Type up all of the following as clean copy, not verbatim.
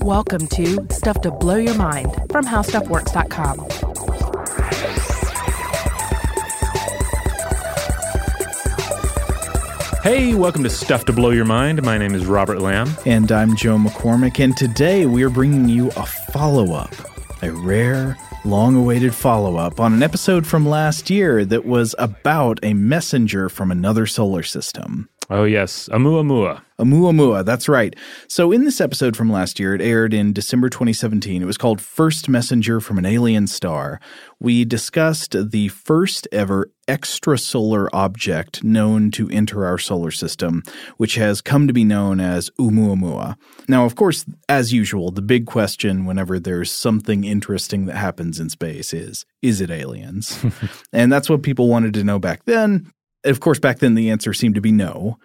Welcome to Stuff to Blow Your Mind from HowStuffWorks.com. Hey, welcome to Stuff to Blow Your Mind. My name is Robert Lamb. And I'm Joe McCormick. And today we are bringing you a follow-up, a rare, long-awaited follow-up on an episode from last year that was about a messenger from another solar system. Oh, yes. Oumuamua. Oumuamua, that's right. So in this episode from last year, it aired in December 2017. It was called First Messenger from an Alien Star. We discussed the first ever extrasolar object known to enter our solar system, which has come to be known as Oumuamua. Now, of course, as usual, the big question whenever there's something interesting that happens in space is it aliens? And that's what people wanted to know back then. Of course, back then the answer seemed to be no.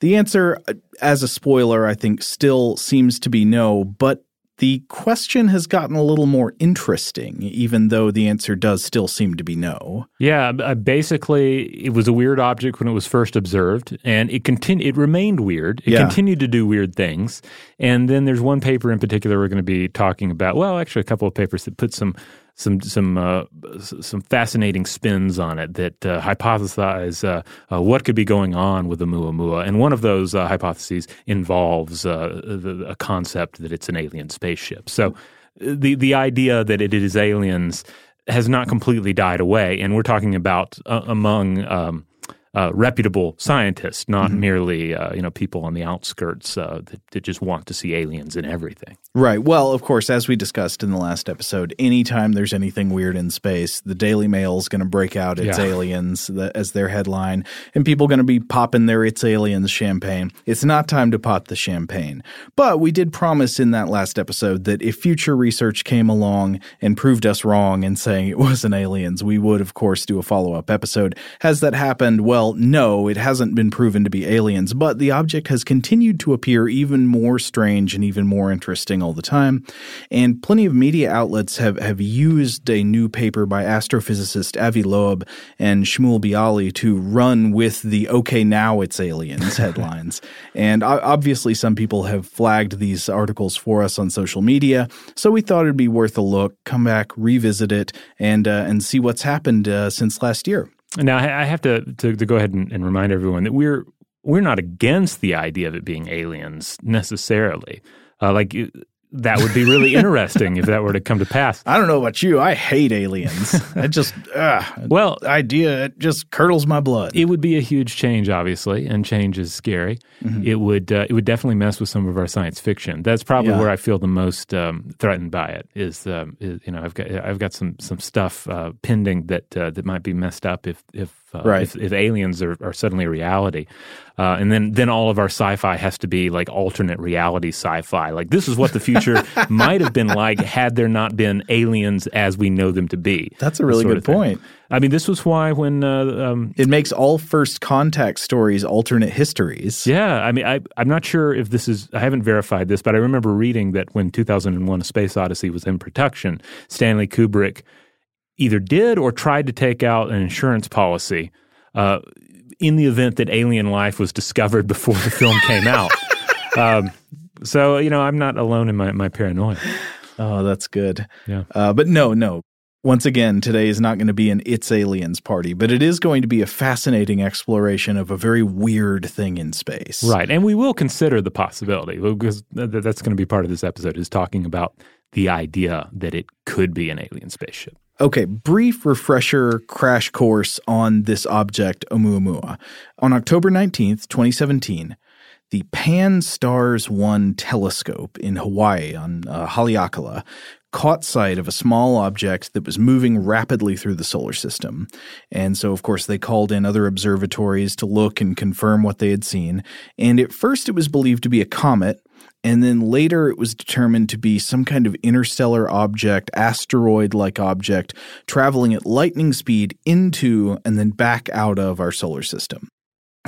The answer, as a spoiler, I think still seems to be no, but the question has gotten a little more interesting, even though the answer does still seem to be no. Yeah, basically it was a weird object when it was first observed, and it remained weird. It continued to do weird things. And then there's one paper in particular we're going to be talking about. Well, actually a couple of papers that put some fascinating spins on it that hypothesize what could be going on with the Oumuamua. And one of those hypotheses involves a concept that it's an alien spaceship. So the idea that it is aliens has not completely died away, and we're talking about among reputable scientists, not merely people on the outskirts that just want to see aliens in everything. Right. Well, of course, as we discussed in the last episode, anytime there's anything weird in space, the Daily Mail's going to break out its aliens as their headline, and people are going to be popping their It's Aliens champagne. It's not time to pop the champagne. But we did promise in that last episode that if future research came along and proved us wrong in saying it wasn't aliens, we would, of course, do a follow-up episode. Has that happened? Well, no, it hasn't been proven to be aliens, but the object has continued to appear even more strange and even more interesting all the time. And plenty of media outlets have used a new paper by astrophysicist Avi Loeb and Shmuel Bialy to run with the "Okay, now it's aliens" headlines. And obviously some people have flagged these articles for us on social media, so we thought it'd be worth a look, come back, revisit it, and see what's happened since last year. Now, I have to go ahead and remind everyone that we're not against the idea of it being aliens necessarily. That would be really interesting if that were to come to pass. I don't know about you. I hate aliens. I just it just curdles my blood. It would be a huge change, obviously, and change is scary. Mm-hmm. It would definitely mess with some of our science fiction. That's probably where I feel the most threatened by it. I've got some stuff pending that might be messed up if aliens are suddenly a reality. And then all of our sci-fi has to be like alternate reality sci-fi. Like this is what the future might have been like had there not been aliens as we know them to be. That's a really good point. I mean, this was why when it makes all first contact stories alternate histories. Yeah. I mean, I'm not sure if this is – I haven't verified this, but I remember reading that when 2001 A Space Odyssey was in production, Stanley Kubrick either did or tried to take out an insurance policy in the event that alien life was discovered before the film came out. So, I'm not alone in my paranoia. Oh, that's good. Yeah. But no. Once again, today is not going to be an It's Aliens party, but it is going to be a fascinating exploration of a very weird thing in space. Right, and we will consider the possibility, because that's going to be part of this episode, is talking about the idea that it could be an alien spaceship. Okay, brief refresher crash course on this object, Oumuamua. On October 19th, 2017, the Pan-STARRS 1 telescope in Hawaii on Haleakala caught sight of a small object that was moving rapidly through the solar system. And so, of course, they called in other observatories to look and confirm what they had seen. And at first it was believed to be a comet. And then later it was determined to be some kind of interstellar object, asteroid-like object, traveling at lightning speed into and then back out of our solar system.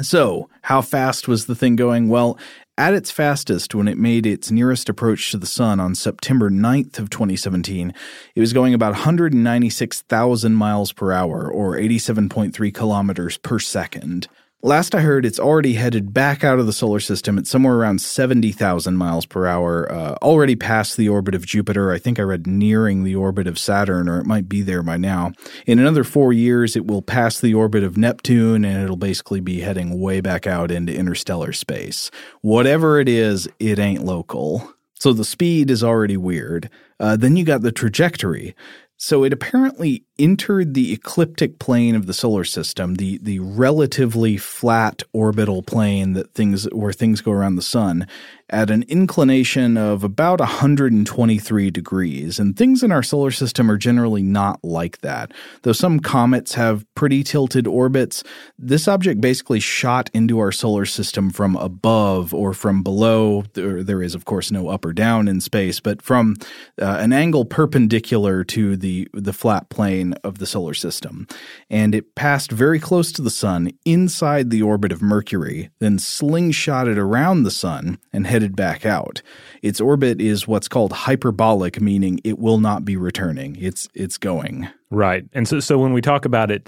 So how fast was the thing going? Well, at its fastest, when it made its nearest approach to the sun on September 9th of 2017, it was going about 196,000 miles per hour, or 87.3 kilometers per second. Last I heard, it's already headed back out of the solar system at somewhere around 70,000 miles per hour, already past the orbit of Jupiter. I think I read nearing the orbit of Saturn, or it might be there by now. In another 4 years, it will pass the orbit of Neptune, and it'll basically be heading way back out into interstellar space. Whatever it is, it ain't local. So the speed is already weird. Then you got the trajectory. So it apparently entered the ecliptic plane of the solar system, the relatively flat orbital plane that where things go around the sun, at an inclination of about 123 degrees. And things in our solar system are generally not like that. Though some comets have pretty tilted orbits, this object basically shot into our solar system from above or from below. There is, of course, no up or down in space, but from an angle perpendicular to the flat plane of the solar system. And it passed very close to the sun inside the orbit of Mercury, then slingshotted around the sun and headed back out. Its orbit is what's called hyperbolic, meaning it will not be returning. It's going. Right. And so when we talk about it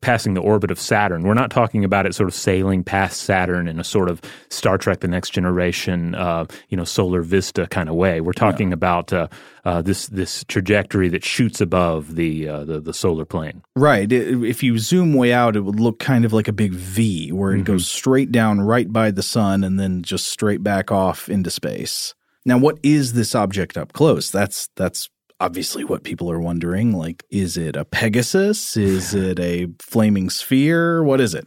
passing the orbit of Saturn, we're not talking about it sort of sailing past Saturn in a sort of Star Trek The Next Generation, solar vista kind of way. We're talking about this trajectory that shoots above the solar plane. Right. If you zoom way out, it would look kind of like a big V where it goes straight down right by the sun and then just straight back off into space. Now, what is this object up close? That's obviously what people are wondering, like, is it a Pegasus? Is it a flaming sphere? What is it?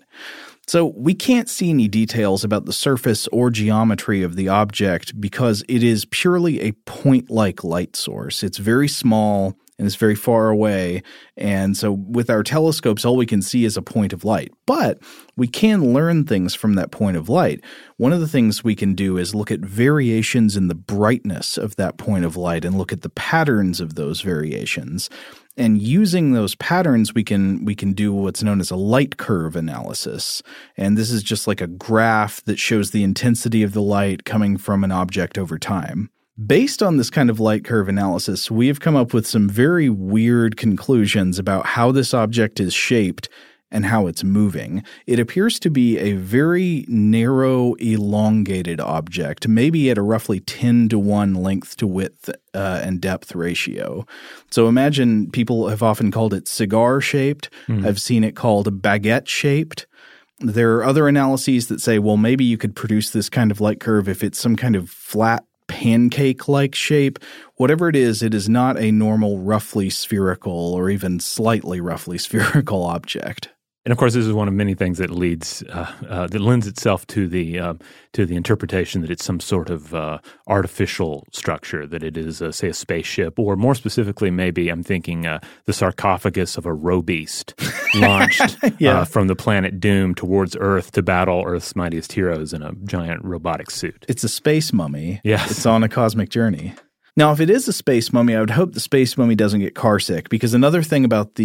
So we can't see any details about the surface or geometry of the object because it is purely a point-like light source. It's very small and it's very far away. And so with our telescopes, all we can see is a point of light. But we can learn things from that point of light. One of the things we can do is look at variations in the brightness of that point of light and look at the patterns of those variations. And using those patterns, we can do what's known as a light curve analysis. And this is just like a graph that shows the intensity of the light coming from an object over time. Based on this kind of light curve analysis, we have come up with some very weird conclusions about how this object is shaped and how it's moving. It appears to be a very narrow, elongated object, maybe at a roughly 10 to 1 length to width and depth ratio. So imagine, people have often called it cigar-shaped. I've seen it called baguette-shaped. There are other analyses that say, well, maybe you could produce this kind of light curve if it's some kind of flat, pancake-like shape. Whatever it is not a normal roughly spherical or even slightly roughly spherical object. And of course, this is one of many things that lends itself to the interpretation that it's some sort of artificial structure, that it is, say, a spaceship, or more specifically, maybe I'm thinking the sarcophagus of a roe beast launched from the planet Doom towards Earth to battle Earth's mightiest heroes in a giant robotic suit. It's a space mummy. Yes. It's on a cosmic journey. Now, if it is a space mummy, I would hope the space mummy doesn't get carsick, because another thing about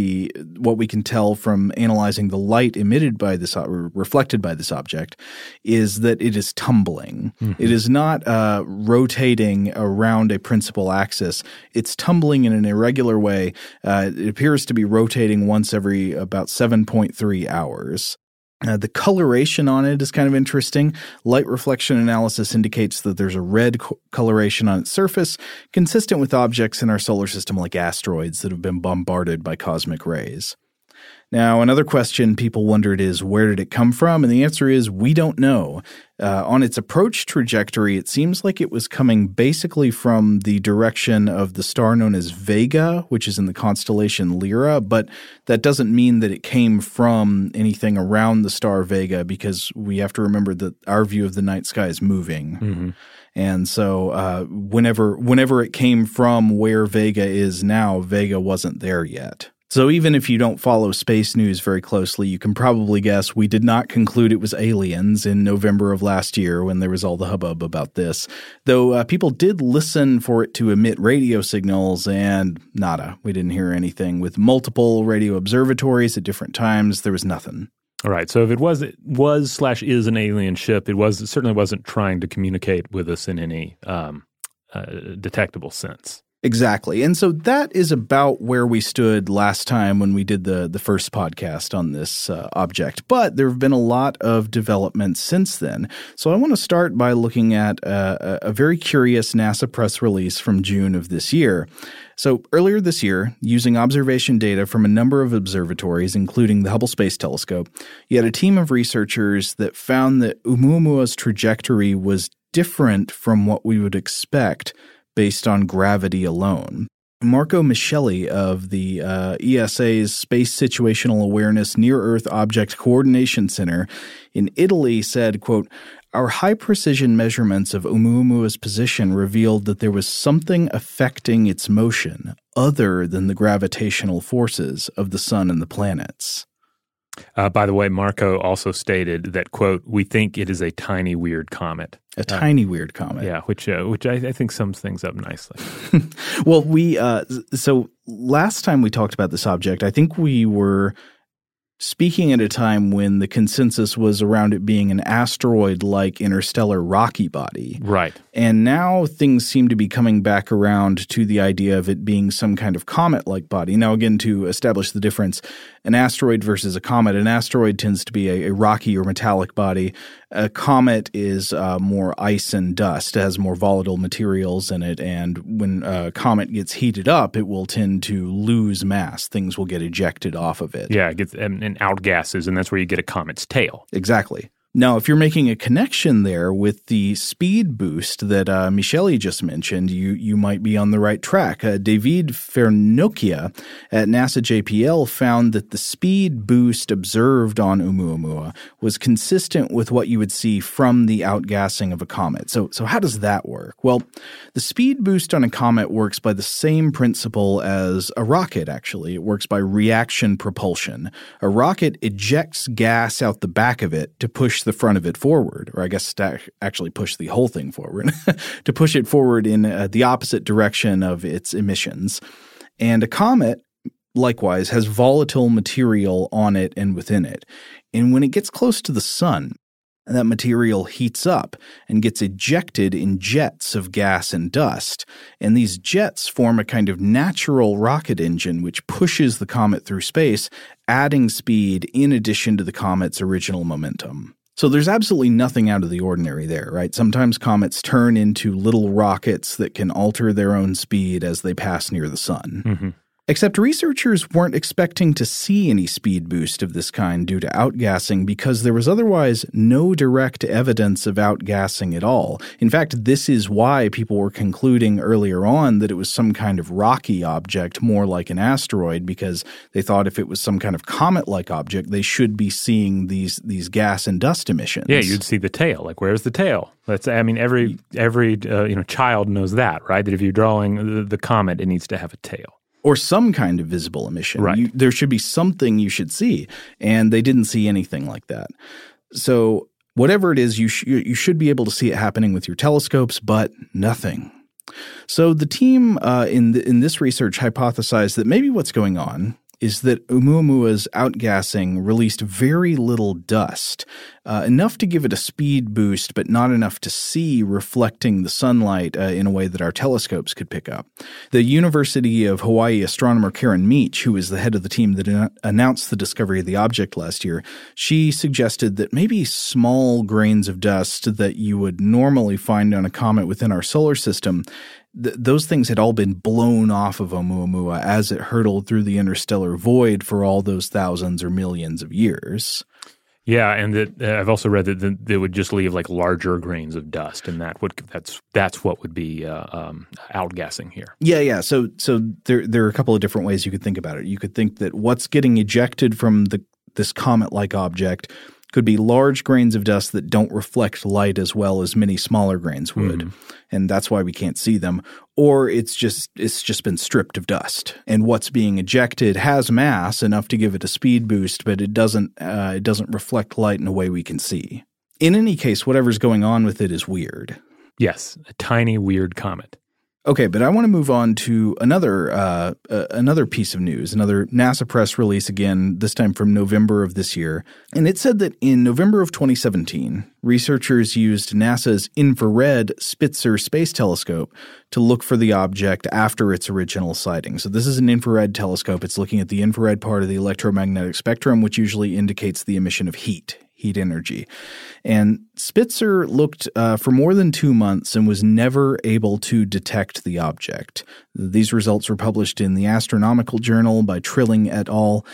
what we can tell from analyzing the light emitted by this or reflected by this object is that it is tumbling. It is not rotating around a principal axis. It's tumbling in an irregular way. It appears to be rotating once every about 7.3 hours. The coloration on it is kind of interesting. Light reflection analysis indicates that there's a red coloration on its surface, consistent with objects in our solar system like asteroids that have been bombarded by cosmic rays. Now, another question people wondered is, where did it come from? And the answer is, we don't know. On its approach trajectory, it seems like it was coming basically from the direction of the star known as Vega, which is in the constellation Lyra, but that doesn't mean that it came from anything around the star Vega, because we have to remember that our view of the night sky is moving. And so whenever it came from where Vega is now, Vega wasn't there yet. So even if you don't follow space news very closely, you can probably guess we did not conclude it was aliens in November of last year when there was all the hubbub about this, though people did listen for it to emit radio signals, and nada. We didn't hear anything. With multiple radio observatories at different times, there was nothing. All right. So if it was/is an alien ship, it certainly wasn't trying to communicate with us in any detectable sense. Exactly. And so that is about where we stood last time when we did the first podcast on this object. But there have been a lot of developments since then. So I want to start by looking at a very curious NASA press release from June of this year. So earlier this year, using observation data from a number of observatories, including the Hubble Space Telescope, you had a team of researchers that found that 'Oumuamua's trajectory was different from what we would expect based on gravity alone. Marco Micheli of the ESA's Space Situational Awareness Near-Earth Object Coordination Center in Italy said, quote, "Our high-precision measurements of 'Oumuamua's position revealed that there was something affecting its motion other than the gravitational forces of the sun and the planets." By the way, Marco also stated that, quote, "We think it is a tiny, weird comet." A tiny weird comet. Yeah, which I think sums things up nicely. Well, so last time we talked about this object, I think we were speaking at a time when the consensus was around it being an asteroid-like interstellar rocky body. Right. And now things seem to be coming back around to the idea of it being some kind of comet-like body. Now, again, to establish the difference, an asteroid versus a comet. An asteroid tends to be a rocky or metallic body. A comet is more ice and dust. It has more volatile materials in it. And when a comet gets heated up, it will tend to lose mass. Things will get ejected off of it. Yeah, it gets and outgasses, and that's where you get a comet's tail. Exactly. Now, if you're making a connection there with the speed boost that Micheli just mentioned, you might be on the right track. David Fernocchia at NASA JPL found that the speed boost observed on 'Oumuamua was consistent with what you would see from the outgassing of a comet. So how does that work? Well, the speed boost on a comet works by the same principle as a rocket, actually. It works by reaction propulsion. A rocket ejects gas out the back of it to push the front of it forward, or I guess actually push the whole thing forward, to push it forward in the opposite direction of its emissions. And a comet, likewise, has volatile material on it and within it. And when it gets close to the sun, that material heats up and gets ejected in jets of gas and dust. And these jets form a kind of natural rocket engine which pushes the comet through space, adding speed in addition to the comet's original momentum. So there's absolutely nothing out of the ordinary there, right? Sometimes comets turn into little rockets that can alter their own speed as they pass near the sun. Mm-hmm. Except researchers weren't expecting to see any speed boost of this kind due to outgassing because there was otherwise no direct evidence of outgassing at all. In fact, this is why people were concluding earlier on that it was some kind of rocky object, more like an asteroid, because they thought if it was some kind of comet-like object, they should be seeing these gas and dust emissions. Yeah, you'd see the tail. Like, where's the tail? Every child knows that, right? That if you're drawing the comet, it needs to have a tail. Or some kind of visible emission. Right. There should be something you should see. And they didn't see anything like that. So whatever it is, you should be able to see it happening with your telescopes, but nothing. So the team in this research hypothesized that maybe what's going on is that 'Oumuamua's outgassing released very little dust, enough to give it a speed boost, but not enough to see reflecting the sunlight in a way that our telescopes could pick up. The University of Hawaii astronomer Karen Meech, who is the head of the team that announced the discovery of the object last year, she suggested that maybe small grains of dust that you would normally find on a comet within our solar system, those things had all been blown off of 'Oumuamua as it hurtled through the interstellar void for all those thousands or millions of years. Yeah, and that I've also read that they would just leave like larger grains of dust, and that's what would be outgassing here. Yeah. So there are a couple of different ways you could think about it. You could think that what's getting ejected from this comet-like object could be large grains of dust that don't reflect light as well as many smaller grains would. Mm. And that's why we can't see them. Or it's just been stripped of dust. And what's being ejected has mass enough to give it a speed boost, but it doesn't reflect light in a way we can see. In any case, whatever's going on with it is weird. Yes, a tiny weird comet. Okay, but I want to move on to another piece of news, another NASA press release again, this time from November of this year. And it said that in November of 2017, researchers used NASA's infrared Spitzer Space Telescope to look for the object after its original sighting. So this is an infrared telescope. It's looking at the infrared part of the electromagnetic spectrum, which usually indicates the emission of heat energy. And Spitzer looked for more than 2 months and was never able to detect the object. These results were published in the Astronomical Journal by Trilling et al.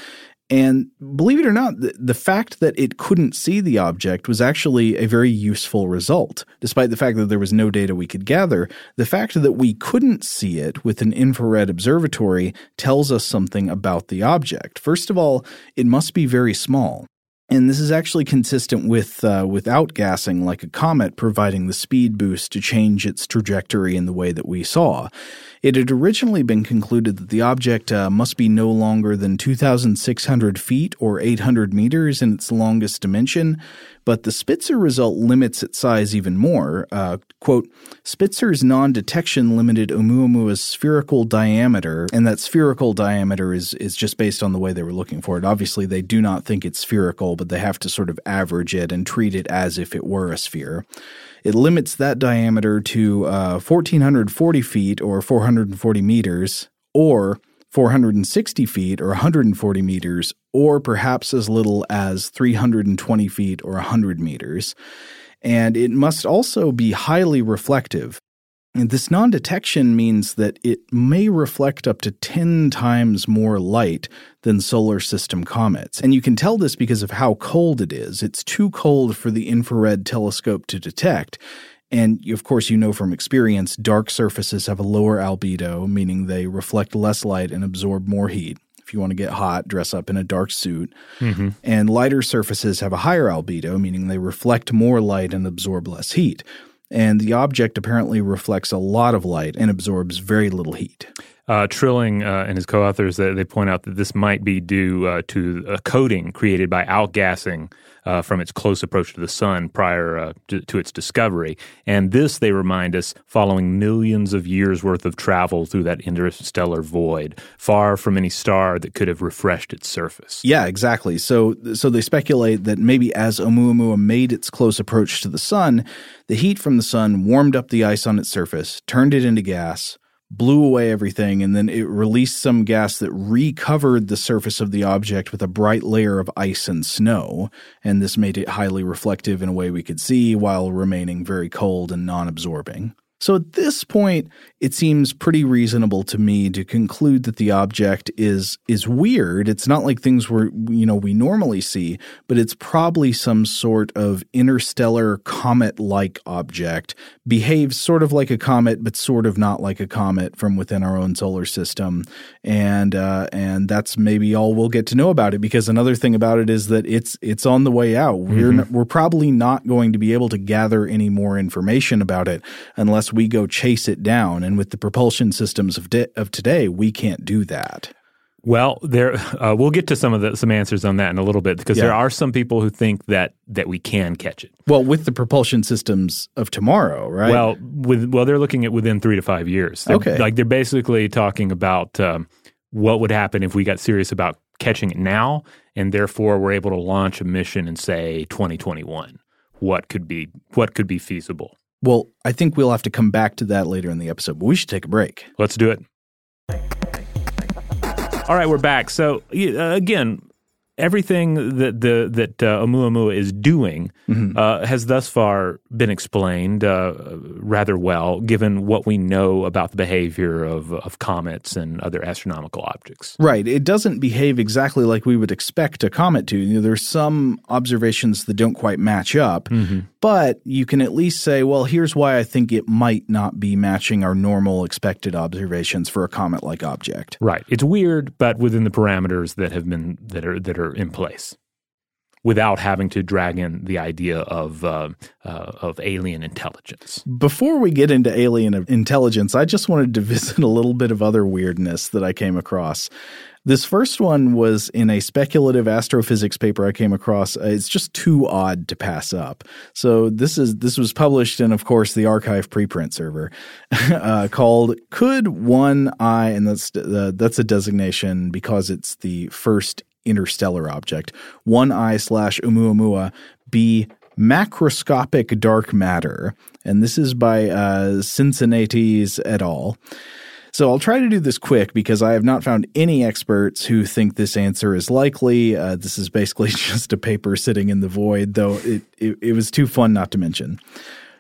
And believe it or not, the fact that it couldn't see the object was actually a very useful result. Despite the fact that there was no data we could gather, the fact that we couldn't see it with an infrared observatory tells us something about the object. First of all, it must be very small. And this is actually consistent with outgassing, like a comet, providing the speed boost to change its trajectory in the way that we saw. It had originally been concluded that the object must be no longer than 2,600 feet or 800 meters in its longest dimension, but the Spitzer result limits its size even more. Quote, Spitzer's non-detection limited Oumuamua's spherical diameter, and that spherical diameter is just based on the way they were looking for it. Obviously, they do not think it's spherical, but they have to sort of average it and treat it as if it were a sphere. It limits that diameter to 1,440 feet or 440 meters or 460 feet or 140 meters or perhaps as little as 320 feet or 100 meters. And it must also be highly reflective. And this non-detection means that it may reflect up to 10 times more light than solar system comets. And you can tell this because of how cold it is. It's too cold for the infrared telescope to detect. And, of course, you know from experience, dark surfaces have a lower albedo, meaning they reflect less light and absorb more heat. If you want to get hot, dress up in a dark suit. Mm-hmm. And lighter surfaces have a higher albedo, meaning they reflect more light and absorb less heat. And the object apparently reflects a lot of light and absorbs very little heat. Trilling and his co-authors, they point out that this might be due to a coating created by outgassing from its close approach to the sun prior to its discovery. And this, they remind us, following millions of years' worth of travel through that interstellar void, far from any star that could have refreshed its surface. Yeah, exactly. So they speculate that maybe as Oumuamua made its close approach to the sun, the heat from the sun warmed up the ice on its surface, turned it into gas, blew away everything, and then it released some gas that recovered the surface of the object with a bright layer of ice and snow, and this made it highly reflective in a way we could see while remaining very cold and non-absorbing. So at this point, it seems pretty reasonable to me to conclude that the object is weird. It's not like things we normally see, but it's probably some sort of interstellar comet-like object. Behaves sort of like a comet, but sort of not like a comet from within our own solar system. And that's maybe all we'll get to know about it, because another thing about it is that it's on the way out. Mm-hmm. We're probably not going to be able to gather any more information about it unless we go chase it down, and with the propulsion systems of today, we can't do that. Well, we'll get to some answers on that in a little bit, because there are some people who think that we can catch it. Well, with the propulsion systems of tomorrow, right? Well, they're looking at within 3 to 5 years. Okay, like they're basically talking about what would happen if we got serious about catching it now, and therefore we're able to launch a mission in, say, 2021. What could be feasible? Well, I think we'll have to come back to that later in the episode, but we should take a break. Let's do it. All right, we're back. So, again, everything that Oumuamua is doing has thus far been explained rather well, given what we know about the behavior of comets and other astronomical objects. Right. It doesn't behave exactly like we would expect a comet to. You know, there's some observations that don't quite match up. Mm-hmm. But you can at least say, well, here's why I think it might not be matching our normal expected observations for a comet-like object. Right. It's weird, but within the parameters that are in place, without having to drag in the idea of alien intelligence. Before we get into alien intelligence, I just wanted to visit a little bit of other weirdness that I came across. This first one was in a speculative astrophysics paper I came across. It's just too odd to pass up. So this was published in, of course, the archive preprint server called Could One Eye, and that's a designation because it's the first interstellar object, One Eye / Oumuamua, be macroscopic dark matter. And this is by Cincinnatis et al. So I'll try to do this quick because I have not found any experts who think this answer is likely. This is basically just a paper sitting in the void, though it was too fun not to mention.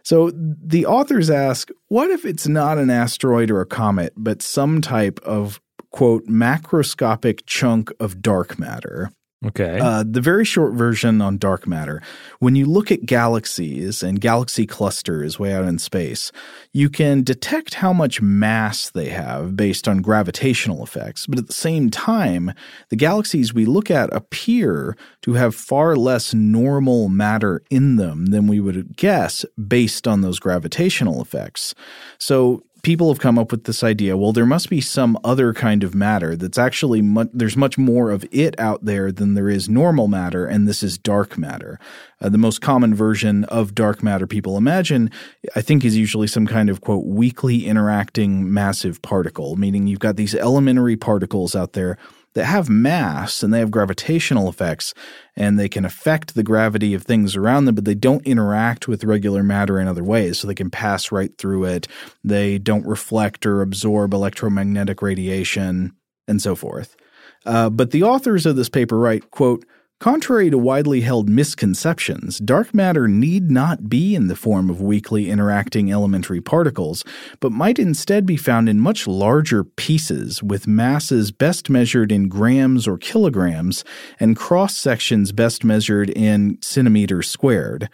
So the authors ask, what if it's not an asteroid or a comet, but some type of, quote, macroscopic chunk of dark matter? Okay. The very short version on dark matter. When you look at galaxies and galaxy clusters way out in space, you can detect how much mass they have based on gravitational effects. But at the same time, the galaxies we look at appear to have far less normal matter in them than we would guess based on those gravitational effects. So people have come up with this idea, well, there must be some other kind of matter that's actually there's much more of it out there than there is normal matter, and this is dark matter. The most common version of dark matter people imagine, I think, is usually some kind of, quote, weakly interacting massive particle, meaning you've got these elementary particles out there that have mass and they have gravitational effects and they can affect the gravity of things around them, but they don't interact with regular matter in other ways. So they can pass right through it. They don't reflect or absorb electromagnetic radiation and so forth. But the authors of this paper write, quote, contrary to widely held misconceptions, dark matter need not be in the form of weakly interacting elementary particles, but might instead be found in much larger pieces with masses best measured in grams or kilograms and cross-sections best measured in centimeters squared.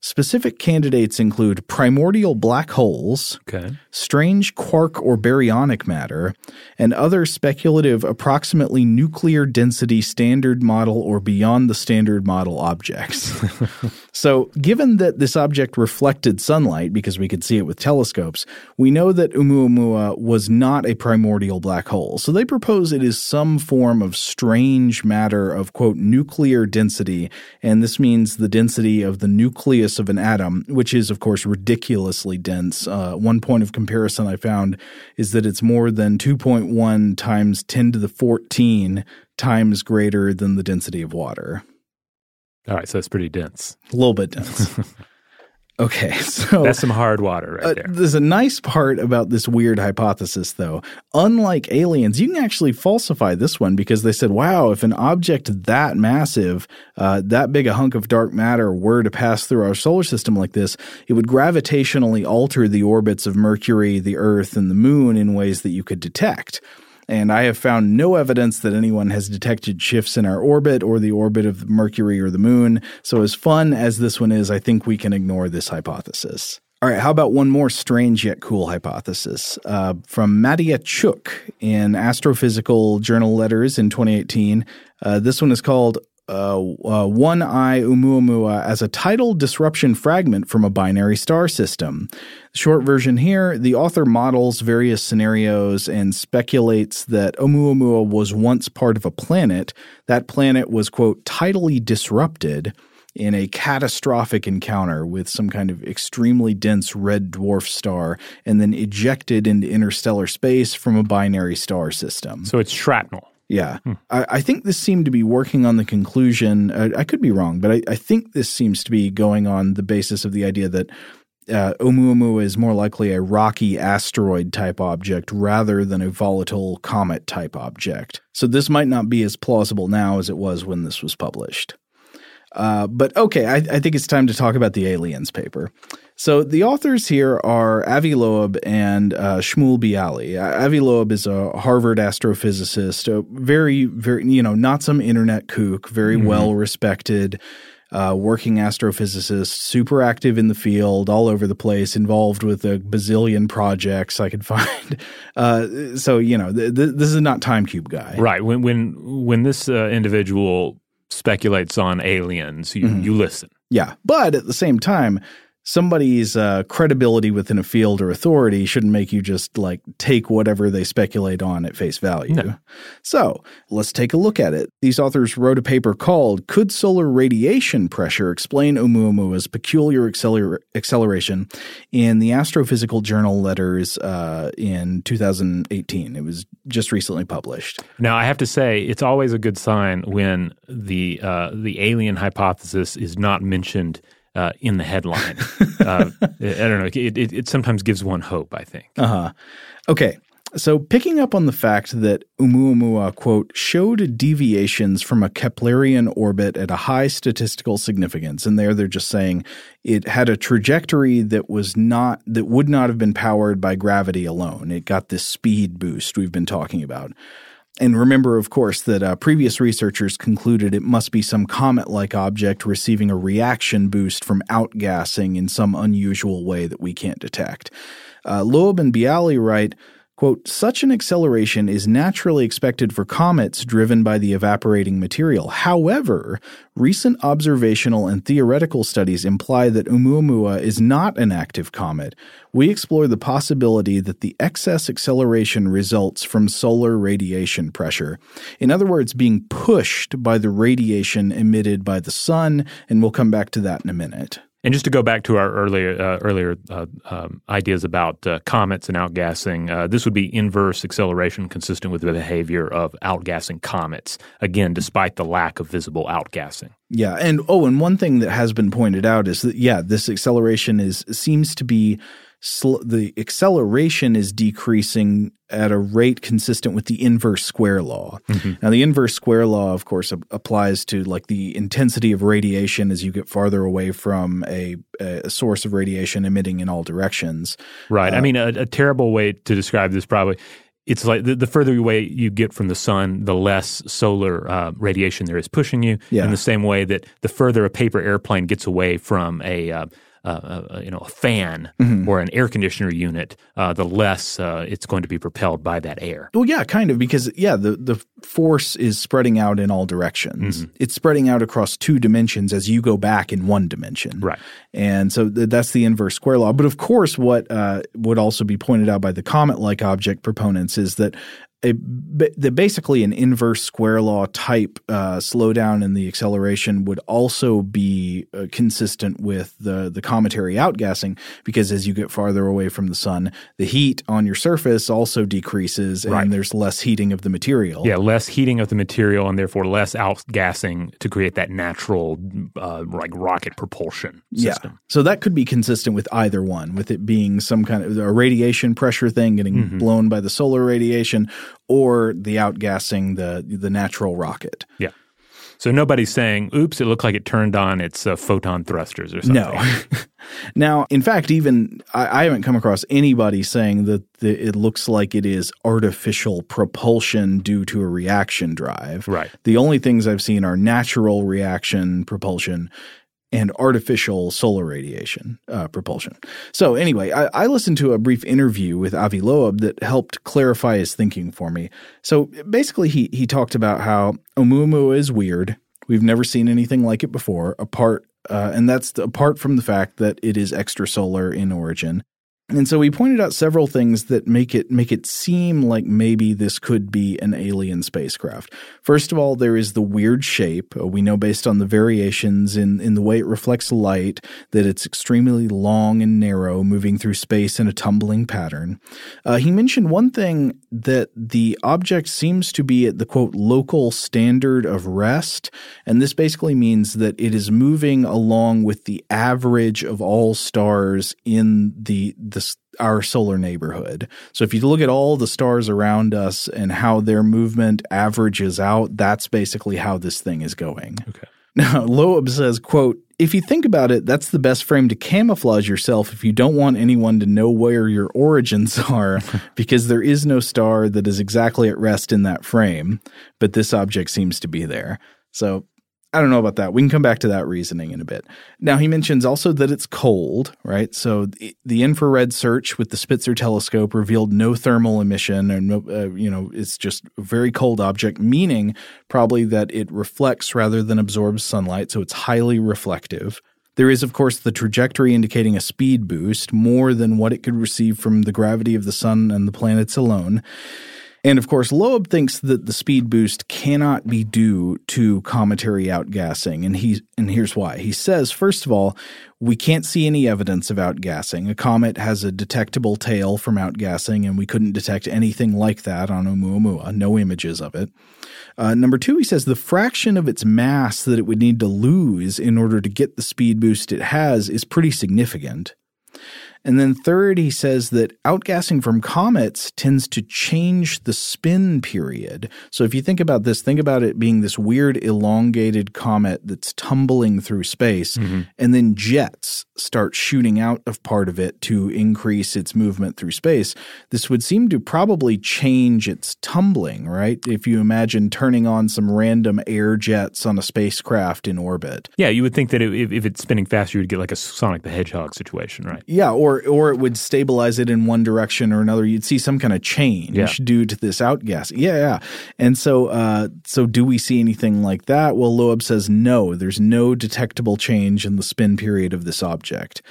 Specific candidates include primordial black holes, okay, strange quark or baryonic matter, and other speculative approximately nuclear density standard model or beyond the standard model objects. So given that this object reflected sunlight because we could see it with telescopes, we know that Oumuamua was not a primordial black hole. So they propose it is some form of strange matter of, quote, nuclear density, and this means the density of the nucleus of an atom, which is, of course, ridiculously dense. One point of comparison I found is that it's more than 2.1 times 10 to the 14 times greater than the density of water. All right, so it's pretty dense. A little bit dense. Okay, so that's some hard water right there. There's a nice part about this weird hypothesis, though. Unlike aliens, you can actually falsify this one because they said, wow, if an object that massive, that big a hunk of dark matter were to pass through our solar system like this, it would gravitationally alter the orbits of Mercury, the Earth, and the Moon in ways that you could detect. And I have found no evidence that anyone has detected shifts in our orbit or the orbit of Mercury or the Moon. So as fun as this one is, I think we can ignore this hypothesis. All right, how about one more strange yet cool hypothesis from Mattia Chuk in Astrophysical Journal Letters in 2018. This one is called One Eye Oumuamua as a tidal disruption fragment from a binary star system. Short version here, the author models various scenarios and speculates that Oumuamua was once part of a planet. That planet was, quote, tidally disrupted in a catastrophic encounter with some kind of extremely dense red dwarf star and then ejected into interstellar space from a binary star system. So it's shrapnel. Yeah. I think this seemed to be working on the conclusion. I could be wrong, but I think this seems to be going on the basis of the idea that Oumuamua is more likely a rocky asteroid-type object rather than a volatile comet-type object. So this might not be as plausible now as it was when this was published. But okay, I think it's time to talk about the aliens paper. So the authors here are Avi Loeb and Shmuel Bialy. Avi Loeb is a Harvard astrophysicist, a very, very, not some internet kook, very well-respected working astrophysicist, super active in the field, all over the place, involved with a bazillion projects I could find. So, this is not Time Cube guy. Right. When this individual speculates on aliens, you listen. Yeah. But at the same time, somebody's credibility within a field or authority shouldn't make you just like take whatever they speculate on at face value. No. So let's take a look at it. These authors wrote a paper called Could Solar Radiation Pressure Explain Oumuamua's Peculiar Acceleration in the Astrophysical Journal Letters in 2018. It was just recently published. Now, I have to say, it's always a good sign when the alien hypothesis is not mentioned in the headline. I don't know. It sometimes gives one hope, I think. Uh-huh. Okay. So picking up on the fact that Oumuamua, quote, showed deviations from a Keplerian orbit at a high statistical significance. And they're just saying it had a trajectory that would not have been powered by gravity alone. It got this speed boost we've been talking about. And remember, of course, that previous researchers concluded it must be some comet-like object receiving a reaction boost from outgassing in some unusual way that we can't detect. Loeb and Bialy write, quote, such an acceleration is naturally expected for comets driven by the evaporating material. However, recent observational and theoretical studies imply that Oumuamua is not an active comet. We explore the possibility that the excess acceleration results from solar radiation pressure. In other words, being pushed by the radiation emitted by the sun, and we'll come back to that in a minute. And just to go back to our earlier ideas about comets and outgassing, this would be inverse acceleration consistent with the behavior of outgassing comets, again, despite the lack of visible outgassing. Yeah. And one thing that has been pointed out is that, yeah, this acceleration the acceleration is decreasing at a rate consistent with the inverse square law. Mm-hmm. Now, the inverse square law, of course, applies to like the intensity of radiation as you get farther away from a source of radiation emitting in all directions. Right. I mean, a terrible way to describe this probably – it's like the further away you get from the sun, the less solar radiation there is pushing you. Yeah. In the same way that the further a paper airplane gets away from a fan mm-hmm. or an air conditioner unit, the less it's going to be propelled by that air. Well, yeah, kind of, because the force is spreading out in all directions. Mm-hmm. It's spreading out across two dimensions as you go back in one dimension. Right. And so that's the inverse square law. But of course, what would also be pointed out by the comet-like object proponents is that basically an inverse square law type slowdown in the acceleration would also be consistent with the cometary outgassing, because as you get farther away from the sun, the heat on your surface also decreases and right. There's less heating of the material. Yeah, less heating of the material and therefore less outgassing to create that natural like rocket propulsion system. Yeah. So that could be consistent with either one, with it being some kind of a radiation pressure thing getting mm-hmm. blown by the solar radiation or the outgassing, the natural rocket. Yeah. So nobody's saying, oops, it looked like it turned on its photon thrusters or something. No. Now, in fact, even I haven't come across anybody saying that it looks like it is artificial propulsion due to a reaction drive. Right. The only things I've seen are natural reaction propulsion and artificial solar radiation propulsion. So anyway, I listened to a brief interview with Avi Loeb that helped clarify his thinking for me. So basically he talked about how Oumuamua is weird. We've never seen anything like it before, and that's apart from the fact that it is extrasolar in origin. And so he pointed out several things that make it seem like maybe this could be an alien spacecraft. First of all, there is the weird shape. We know based on the variations in the way it reflects light that it's extremely long and narrow, moving through space in a tumbling pattern. He mentioned one thing, that the object seems to be at the, quote, local standard of rest. And this basically means that it is moving along with the average of all stars in our solar neighborhood. So if you look at all the stars around us and how their movement averages out, that's basically how this thing is going. Okay. Now, Loeb says, quote, if you think about it, that's the best frame to camouflage yourself if you don't want anyone to know where your origins are, because there is no star that is exactly at rest in that frame, but this object seems to be there. So I don't know about that. We can come back to that reasoning in a bit. Now, he mentions also that it's cold, right? So the infrared search with the Spitzer telescope revealed no thermal emission, or no, it's just a very cold object, meaning probably that it reflects rather than absorbs sunlight, so it's highly reflective. There is, of course, the trajectory indicating a speed boost, more than what it could receive from the gravity of the sun and the planets alone. And, of course, Loeb thinks that the speed boost cannot be due to cometary outgassing, and here's why. He says, first of all, we can't see any evidence of outgassing. A comet has a detectable tail from outgassing, and we couldn't detect anything like that on Oumuamua, no images of it. Number two, he says the fraction of its mass that it would need to lose in order to get the speed boost it has is pretty significant. And then third, he says that outgassing from comets tends to change the spin period. So if you think about this, think about it being this weird elongated comet that's tumbling through space, and then jets start shooting out of part of it to increase its movement through space. This would seem to probably change its tumbling, right? If you imagine turning on some random air jets on a spacecraft in orbit. Yeah, you would think that if it's spinning faster, you would get like a Sonic the Hedgehog situation, right? Yeah, or it would stabilize it in one direction or another. You'd see some kind of change due to this outgas. Yeah. And so do we see anything like that? Well, Loeb says no. There's no detectable change in the spin period of this object.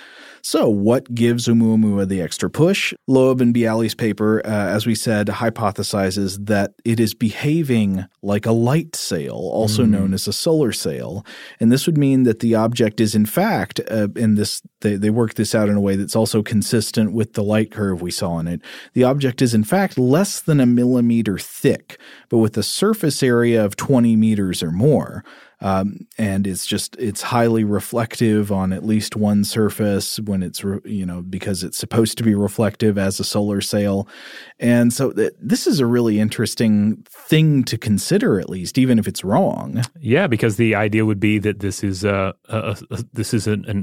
So what gives Oumuamua the extra push? Loeb and Bialy's paper, as we said, hypothesizes that it is behaving like a light sail, also known as a solar sail. And this would mean that the object is, in fact, they work this out in a way that's also consistent with the light curve we saw in it. The object is, in fact, less than a millimeter thick, but with a surface area of 20 meters or more. And it's highly reflective on at least one surface when it's, because it's supposed to be reflective as a solar sail. And so this is a really interesting thing to consider, at least, even if it's wrong. Yeah, because the idea would be that this is an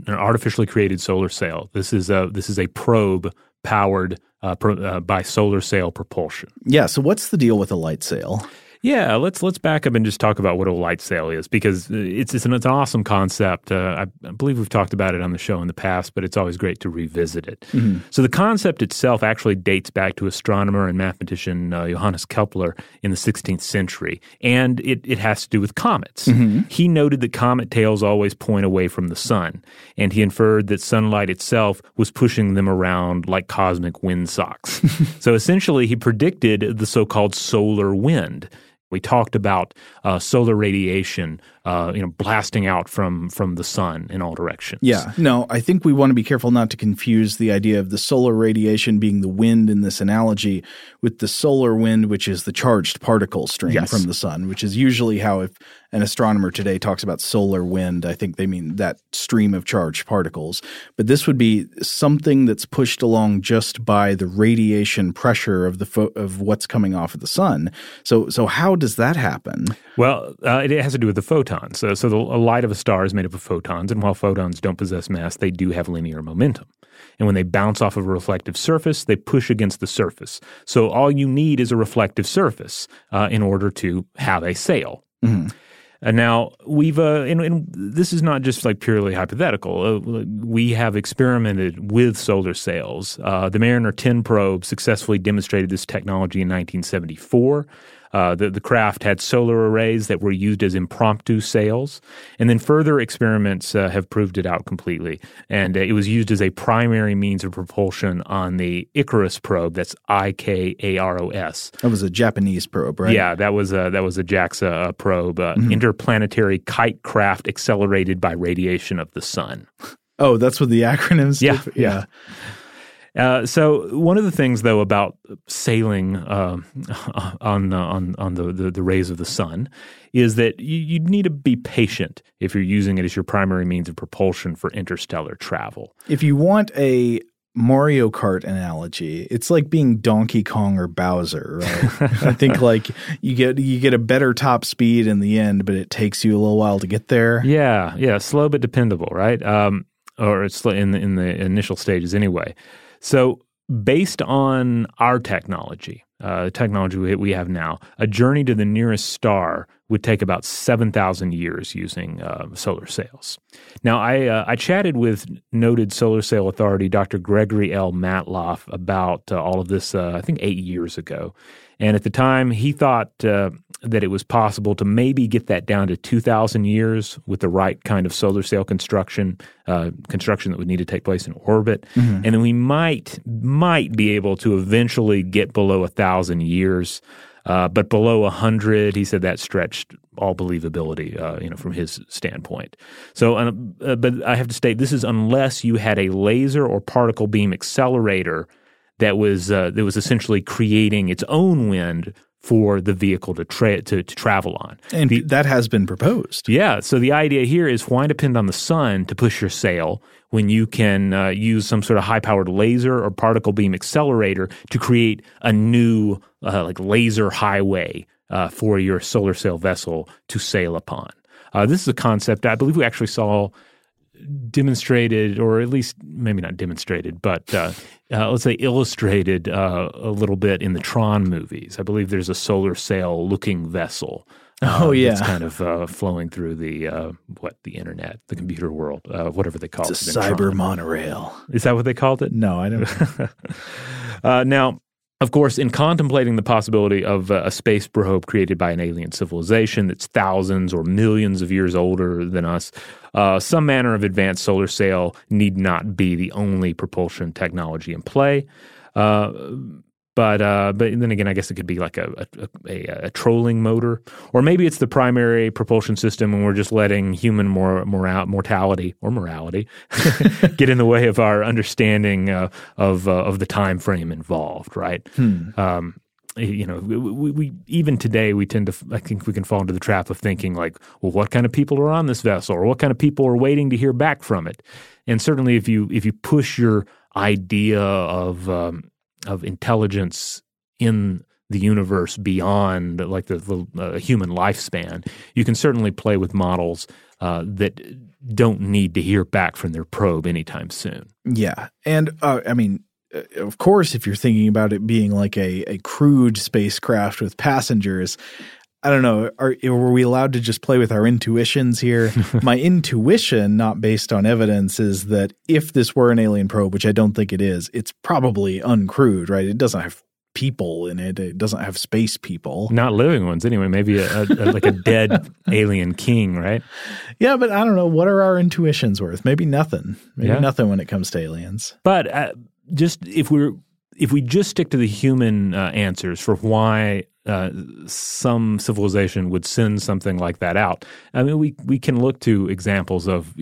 artificially created solar sail. This is a probe powered by solar sail propulsion. Yeah. So what's the deal with a light sail? Yeah, let's back up and just talk about what a light sail is, because it's an awesome concept. I believe we've talked about it on the show in the past, but it's always great to revisit it. Mm-hmm. So the concept itself actually dates back to astronomer and mathematician Johannes Kepler in the 16th century, and it has to do with comets. Mm-hmm. He noted that comet tails always point away from the sun, and he inferred that sunlight itself was pushing them around like cosmic windsocks. So essentially, he predicted the so-called solar wind. We talked about solar radiation, blasting out from the sun in all directions. Yeah. No, I think we want to be careful not to confuse the idea of the solar radiation being the wind in this analogy with the solar wind, which is the charged particle stream from the sun, which is usually how if an astronomer today talks about solar wind, I think they mean that stream of charged particles. But this would be something that's pushed along just by the radiation pressure of of what's coming off of the sun. So how does that happen? Well, it has to do with the photons. So the light of a star is made up of photons, and while photons don't possess mass, they do have linear momentum. And when they bounce off of a reflective surface, they push against the surface. So all you need is a reflective surface in order to have a sail. Mm-hmm. And now we've and this is not just like purely hypothetical. We have experimented with solar sails. The Mariner 10 probe successfully demonstrated this technology in 1974. The craft had solar arrays that were used as impromptu sails. And then further experiments have proved it out completely. And it was used as a primary means of propulsion on the Icarus probe. That's IKAROS. That was a Japanese probe, right? Yeah, that was a JAXA probe, interplanetary kite craft accelerated by radiation of the sun. Oh, that's what the acronym stood for? Yeah. So one of the things, though, about sailing on the rays of the sun is that you need to be patient if you're using it as your primary means of propulsion for interstellar travel. If you want a Mario Kart analogy, it's like being Donkey Kong or Bowser, right? I think like you get a better top speed in the end, but it takes you a little while to get there. Yeah, slow but dependable, right? Or it's in the initial stages anyway. So based on our technology we have now, a journey to the nearest star would take about 7,000 years using solar sails. Now, I chatted with noted solar sail authority Dr. Gregory L. Matloff about all of this, I think, 8 years ago. And at the time, he thought that it was possible to maybe get that down to 2,000 years with the right kind of solar sail construction that would need to take place in orbit. Mm-hmm. And then we might be able to eventually get below 1,000 years. But below 100, he said that stretched all believability, from his standpoint. So, but I have to state, this is unless you had a laser or particle beam accelerator that was essentially creating its own wind for the vehicle to travel on. And that has been proposed. Yeah. So the idea here is, why depend on the sun to push your sail when you can use some sort of high-powered laser or particle beam accelerator to create a new laser highway for your solar sail vessel to sail upon? This is a concept I believe we actually saw demonstrated, or at least maybe not demonstrated, but let's say illustrated a little bit in the Tron movies. I believe there's a solar sail-looking vessel. Oh, yeah. It's kind of flowing through the internet, the computer world, whatever they call it. It's a cyber monorail. Is that what they called it? No, I don't know. Now, of course, in contemplating the possibility of a space probe created by an alien civilization that's thousands or millions of years older than us, some manner of advanced solar sail need not be the only propulsion technology in play. But then again, I guess it could be like a trolling motor, or maybe it's the primary propulsion system, and we're just letting human mortality get in the way of our understanding of the time frame involved, right? We even today we tend to, I think we can fall into the trap of thinking like, well, what kind of people are on this vessel, or what kind of people are waiting to hear back from it? And certainly, if you push your idea of intelligence in the universe beyond like the human lifespan, you can certainly play with models that don't need to hear back from their probe anytime soon. Yeah. And of course, if you're thinking about it being like a crewed spacecraft with passengers, I don't know, were we allowed to just play with our intuitions here? My intuition, not based on evidence, is that if this were an alien probe, which I don't think it is, it's probably uncrewed, right? It doesn't have people in it. It doesn't have space people. Not living ones anyway. Maybe like a dead alien king, right? Yeah, but I don't know. What are our intuitions worth? Maybe nothing. Nothing when it comes to aliens. But if we just stick to the human answers for why some civilization would send something like that out. I mean, we can look to examples of,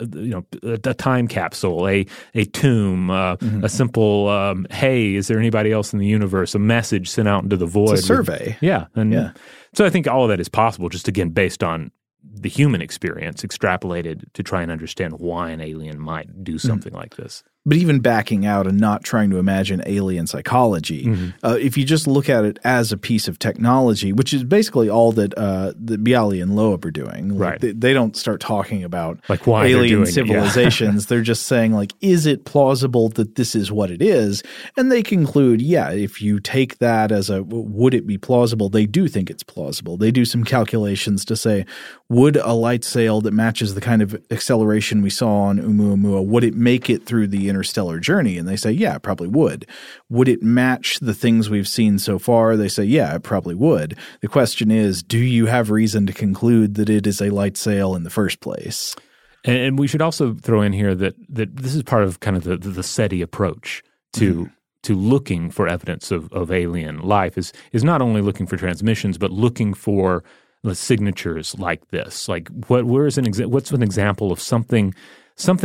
a time capsule, a tomb, a simple, hey, is there anybody else in the universe? A message sent out into the void. It's a survey. So I think all of that is possible, just again, based on the human experience extrapolated to try and understand why an alien might do something like this. But even backing out and not trying to imagine alien psychology, if you just look at it as a piece of technology, which is basically all that that Bialy and Loeb are doing. Like, right. They don't start talking about like why alien civilizations. They're just saying, like, is it plausible that this is what it is? And they conclude, if you take that as a would it be plausible, they do think it's plausible. They do some calculations to say, would a light sail that matches the kind of acceleration we saw on Oumuamua, would it make it through the interstellar journey? And they say, yeah, it probably would. Would it match the things we've seen so far? They say, yeah, it probably would. The question is, do you have reason to conclude that it is a light sail in the first place? And we should also throw in here that this is part of kind of the SETI approach to looking for evidence of alien life is not only looking for transmissions, but looking for the signatures like this. Like what's an example of something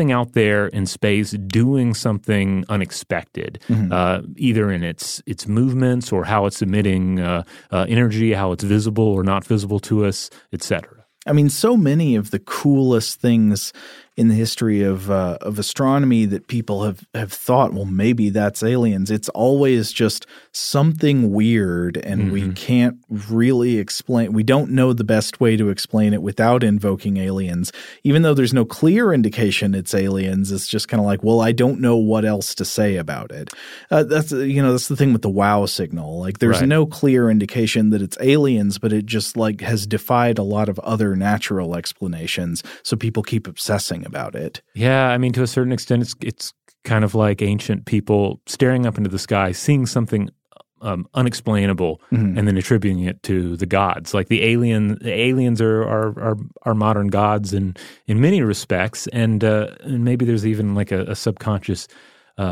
out there in space doing something unexpected, either in its movements or how it's emitting energy, how it's visible or not visible to us, et cetera. I mean, so many of the coolest things in the history of astronomy that people have thought, well, maybe that's aliens. It's always just something weird, and we can't really explain. We don't know the best way to explain it without invoking aliens. Even though there's no clear indication it's aliens, it's just kind of like, well, I don't know what else to say about it. That's the thing with the wow signal. Like, there's no clear indication that it's aliens, but it just like has defied a lot of other natural explanations. So people keep obsessing about it. Yeah, I mean, to a certain extent, it's kind of like ancient people staring up into the sky, seeing something unexplainable, and then attributing it to the gods. Like the aliens are modern gods in many respects, and maybe there's even like a subconscious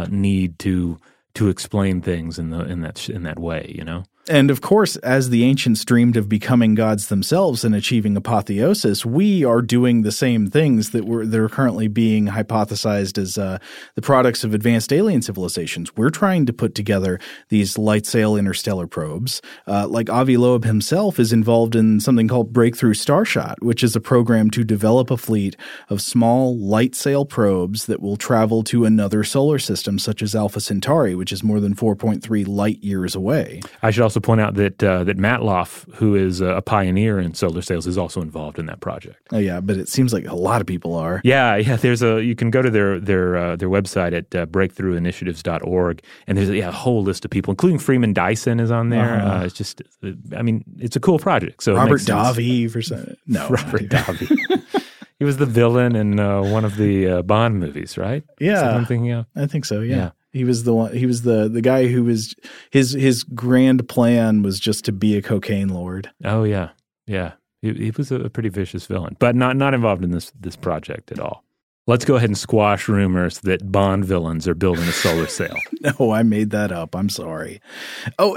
need to explain things in that way, you know. And of course, as the ancients dreamed of becoming gods themselves and achieving apotheosis, we are doing the same things that are currently being hypothesized as the products of advanced alien civilizations. We're trying to put together these light-sail interstellar probes. Like Avi Loeb himself is involved in something called Breakthrough Starshot, which is a program to develop a fleet of small light-sail probes that will travel to another solar system, such as Alpha Centauri, which is more than 4.3 light-years away. I should also point out that Matloff, who is a pioneer in solar sails, is also involved in that project. Oh yeah, but it seems like a lot of people are. Yeah. You can go to their website at breakthroughinitiatives.org, and there's a whole list of people, including Freeman Dyson is on there. It's just, I mean, it's a cool project. So Robert Davi Robert Davi. He was the villain in one of the Bond movies, right? Yeah, that's what I'm thinking of. I think so. Yeah. He was the one. He was the guy who was his grand plan was just to be a cocaine lord. Oh yeah. He was a pretty vicious villain, but not involved in this project at all. Let's go ahead and squash rumors that Bond villains are building a solar sail. No, I made that up. I'm sorry. Oh,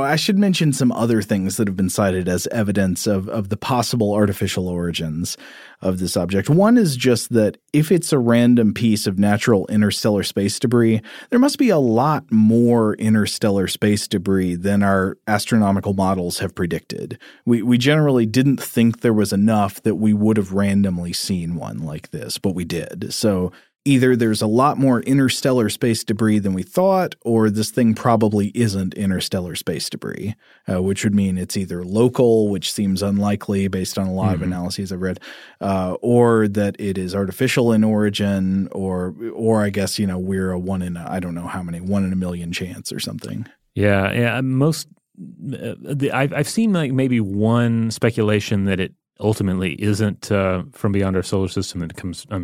I should mention some other things that have been cited as evidence of the possible artificial origins of this object. One is just that if it's a random piece of natural interstellar space debris, there must be a lot more interstellar space debris than our astronomical models have predicted. We generally didn't think there was enough that we would have randomly seen one like this, but we did. So either there's a lot more interstellar space debris than we thought, or this thing probably isn't interstellar space debris, which would mean it's either local, which seems unlikely based on a lot of analyses I've read, or that it is artificial in origin, or I guess, we're a one in a million chance or something. Yeah. Most I've seen like maybe one speculation that it ultimately isn't from beyond our solar system. That comes, from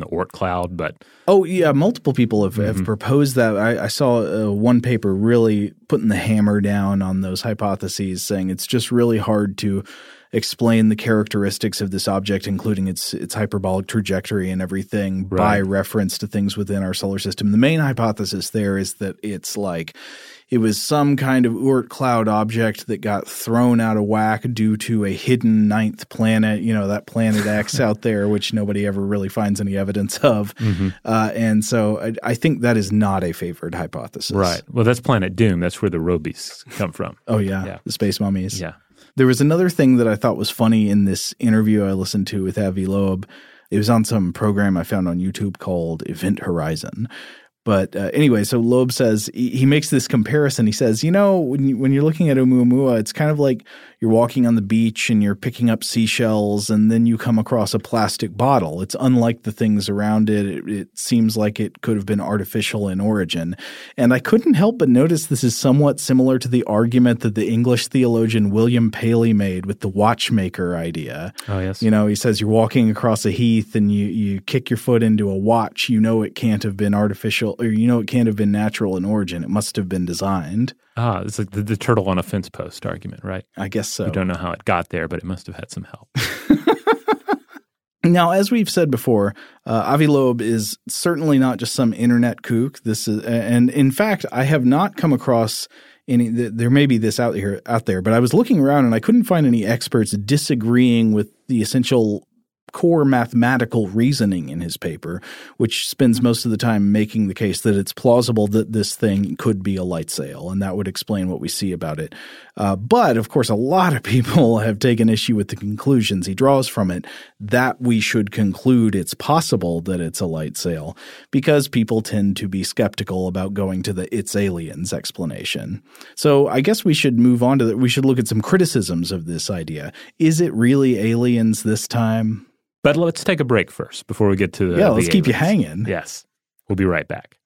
the Oort cloud. But oh yeah, multiple people have proposed that. I saw one paper really putting the hammer down on those hypotheses, saying it's just really hard to explain the characteristics of this object, including its hyperbolic trajectory and everything, by reference to things within our solar system. The main hypothesis there is that it's like it was some kind of Oort cloud object that got thrown out of whack due to a hidden ninth planet, that planet X out there, which nobody ever really finds any evidence of. And so I think that is not a favored hypothesis. Right. Well, that's Planet Doom. That's where the Robies come from. Oh, yeah. The space mummies. Yeah. There was another thing that I thought was funny in this interview I listened to with Avi Loeb. It was on some program I found on YouTube called Event Horizon. But anyway, so Loeb says – he makes this comparison. He says, when you're looking at Oumuamua, it's kind of like you're walking on the beach and you're picking up seashells and then you come across a plastic bottle. It's unlike the things around it. It seems like it could have been artificial in origin. And I couldn't help but notice this is somewhat similar to the argument that the English theologian William Paley made with the watchmaker idea. Oh, yes. He says you're walking across a heath and you kick your foot into a watch. It can't have been artificial. Or it can't have been natural in origin. It must have been designed. Ah, it's like the turtle on a fence post argument, right? I guess so. We don't know how it got there, but it must have had some help. Now, as we've said before, Avi Loeb is certainly not just some internet kook. And in fact, I have not come across there may be this out there, but I was looking around and I couldn't find any experts disagreeing with the essential core mathematical reasoning in his paper, which spends most of the time making the case that it's plausible that this thing could be a light sail, and that would explain what we see about it. But, of course, a lot of people have taken issue with the conclusions he draws from it, that we should conclude it's possible that it's a light sail, because people tend to be skeptical about going to the it's aliens explanation. So I guess we should move on to that. We should look at some criticisms of this idea. Is it really aliens this time? But let's take a break first before we get to the aliens. Keep you hanging. Yes. We'll be right back.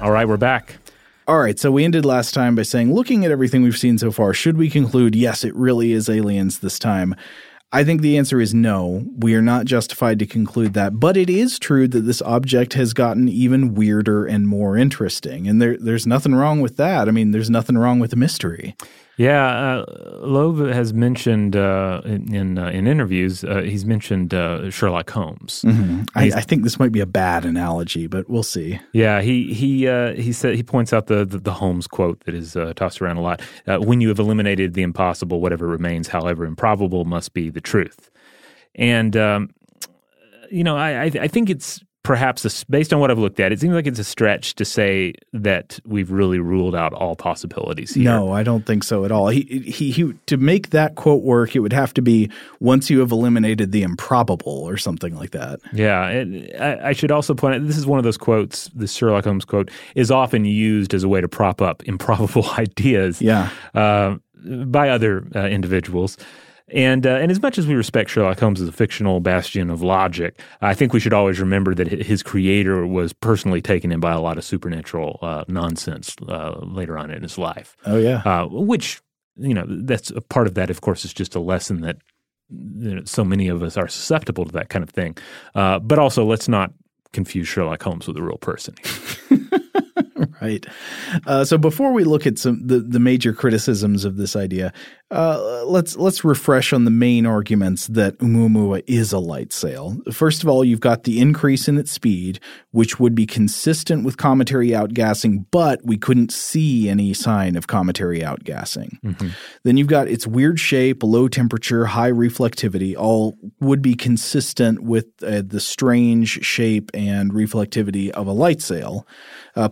All right, we're back. All right, so we ended last time by saying, looking at everything we've seen so far, should we conclude, yes, it really is aliens this time? I think the answer is no. We are not justified to conclude that. But it is true that this object has gotten even weirder and more interesting. And there's nothing wrong with that. I mean, there's nothing wrong with the mystery. Yeah, Loeb has mentioned in interviews, he's mentioned Sherlock Holmes. Mm-hmm. I think this might be a bad analogy, but we'll see. Yeah, he said he points out the Holmes quote that is tossed around a lot. When you have eliminated the impossible, whatever remains, however improbable, must be the truth. And I think it's perhaps based on what I've looked at, it seems like it's a stretch to say that we've really ruled out all possibilities here. No, I don't think so at all. He to make that quote work, it would have to be once you have eliminated the improbable or something like that. Yeah. I should also point out, this is one of those quotes, the Sherlock Holmes quote, is often used as a way to prop up improbable ideas by other individuals. And as much as we respect Sherlock Holmes as a fictional bastion of logic, I think we should always remember that his creator was personally taken in by a lot of supernatural nonsense later on in his life. Oh, yeah. Which, that's a part of that, of course, is just a lesson that so many of us are susceptible to that kind of thing. But also, let's not confuse Sherlock Holmes with a real person. Right. So before we look at the major criticisms of this idea, let's refresh on the main arguments that 'Oumuamua is a light sail. First of all, you've got the increase in its speed, which would be consistent with cometary outgassing, but we couldn't see any sign of cometary outgassing. Mm-hmm. Then you've got its weird shape, low temperature, high reflectivity, all would be consistent with the strange shape and reflectivity of a light sail.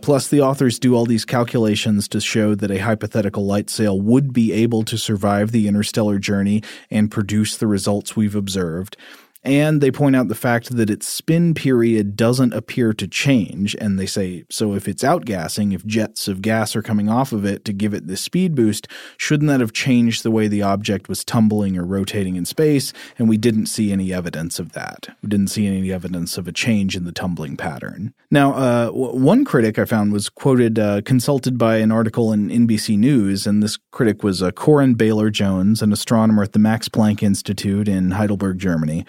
Plus, the authors do all these calculations to show that a hypothetical light sail would be able to survive the interstellar journey and produce the results we've observed. And they point out the fact that its spin period doesn't appear to change. And they say, so if it's outgassing, if jets of gas are coming off of it to give it this speed boost, shouldn't that have changed the way the object was tumbling or rotating in space? And we didn't see any evidence of that. We didn't see any evidence of a change in the tumbling pattern. Now, one critic I found was quoted, consulted by an article in NBC News, and this critic was Coryn Bailer-Jones, an astronomer at the Max Planck Institute in Heidelberg, Germany.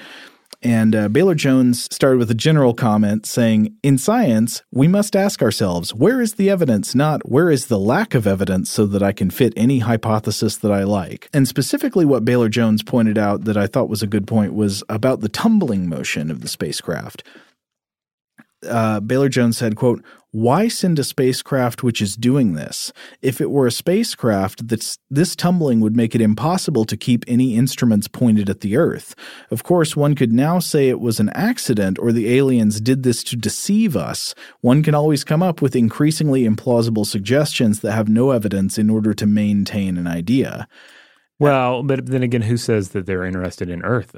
And Bailer-Jones started with a general comment saying, in science, we must ask ourselves, where is the evidence, not where is the lack of evidence, so that I can fit any hypothesis that I like. And specifically what Bailer-Jones pointed out that I thought was a good point was about the tumbling motion of the spacecraft. Bailer-Jones said, quote, why send a spacecraft which is doing this? If it were a spacecraft, this tumbling would make it impossible to keep any instruments pointed at the Earth. Of course, one could now say it was an accident or the aliens did this to deceive us. One can always come up with increasingly implausible suggestions that have no evidence in order to maintain an idea. Well, but then again, who says that they're interested in Earth?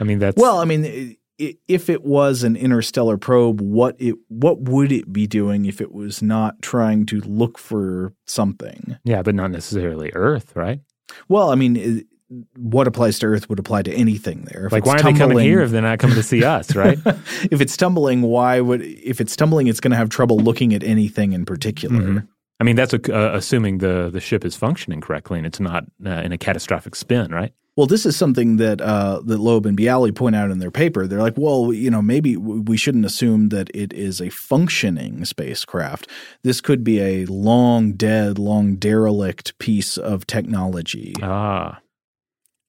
I mean that's – well, I mean if it was an interstellar probe, what would it be doing if it was not trying to look for something? Yeah, but not necessarily Earth, right? Well, I mean, what applies to Earth would apply to anything there. If like, why are they coming here if they're not coming to see us, right? If it's tumbling, if it's tumbling, it's going to have trouble looking at anything in particular. Mm-hmm. I mean, that's assuming the ship is functioning correctly and it's not in a catastrophic spin, right? Well, this is something that that Loeb and Bialy point out in their paper. They're like, well, maybe we shouldn't assume that it is a functioning spacecraft. This could be a long derelict piece of technology. Ah,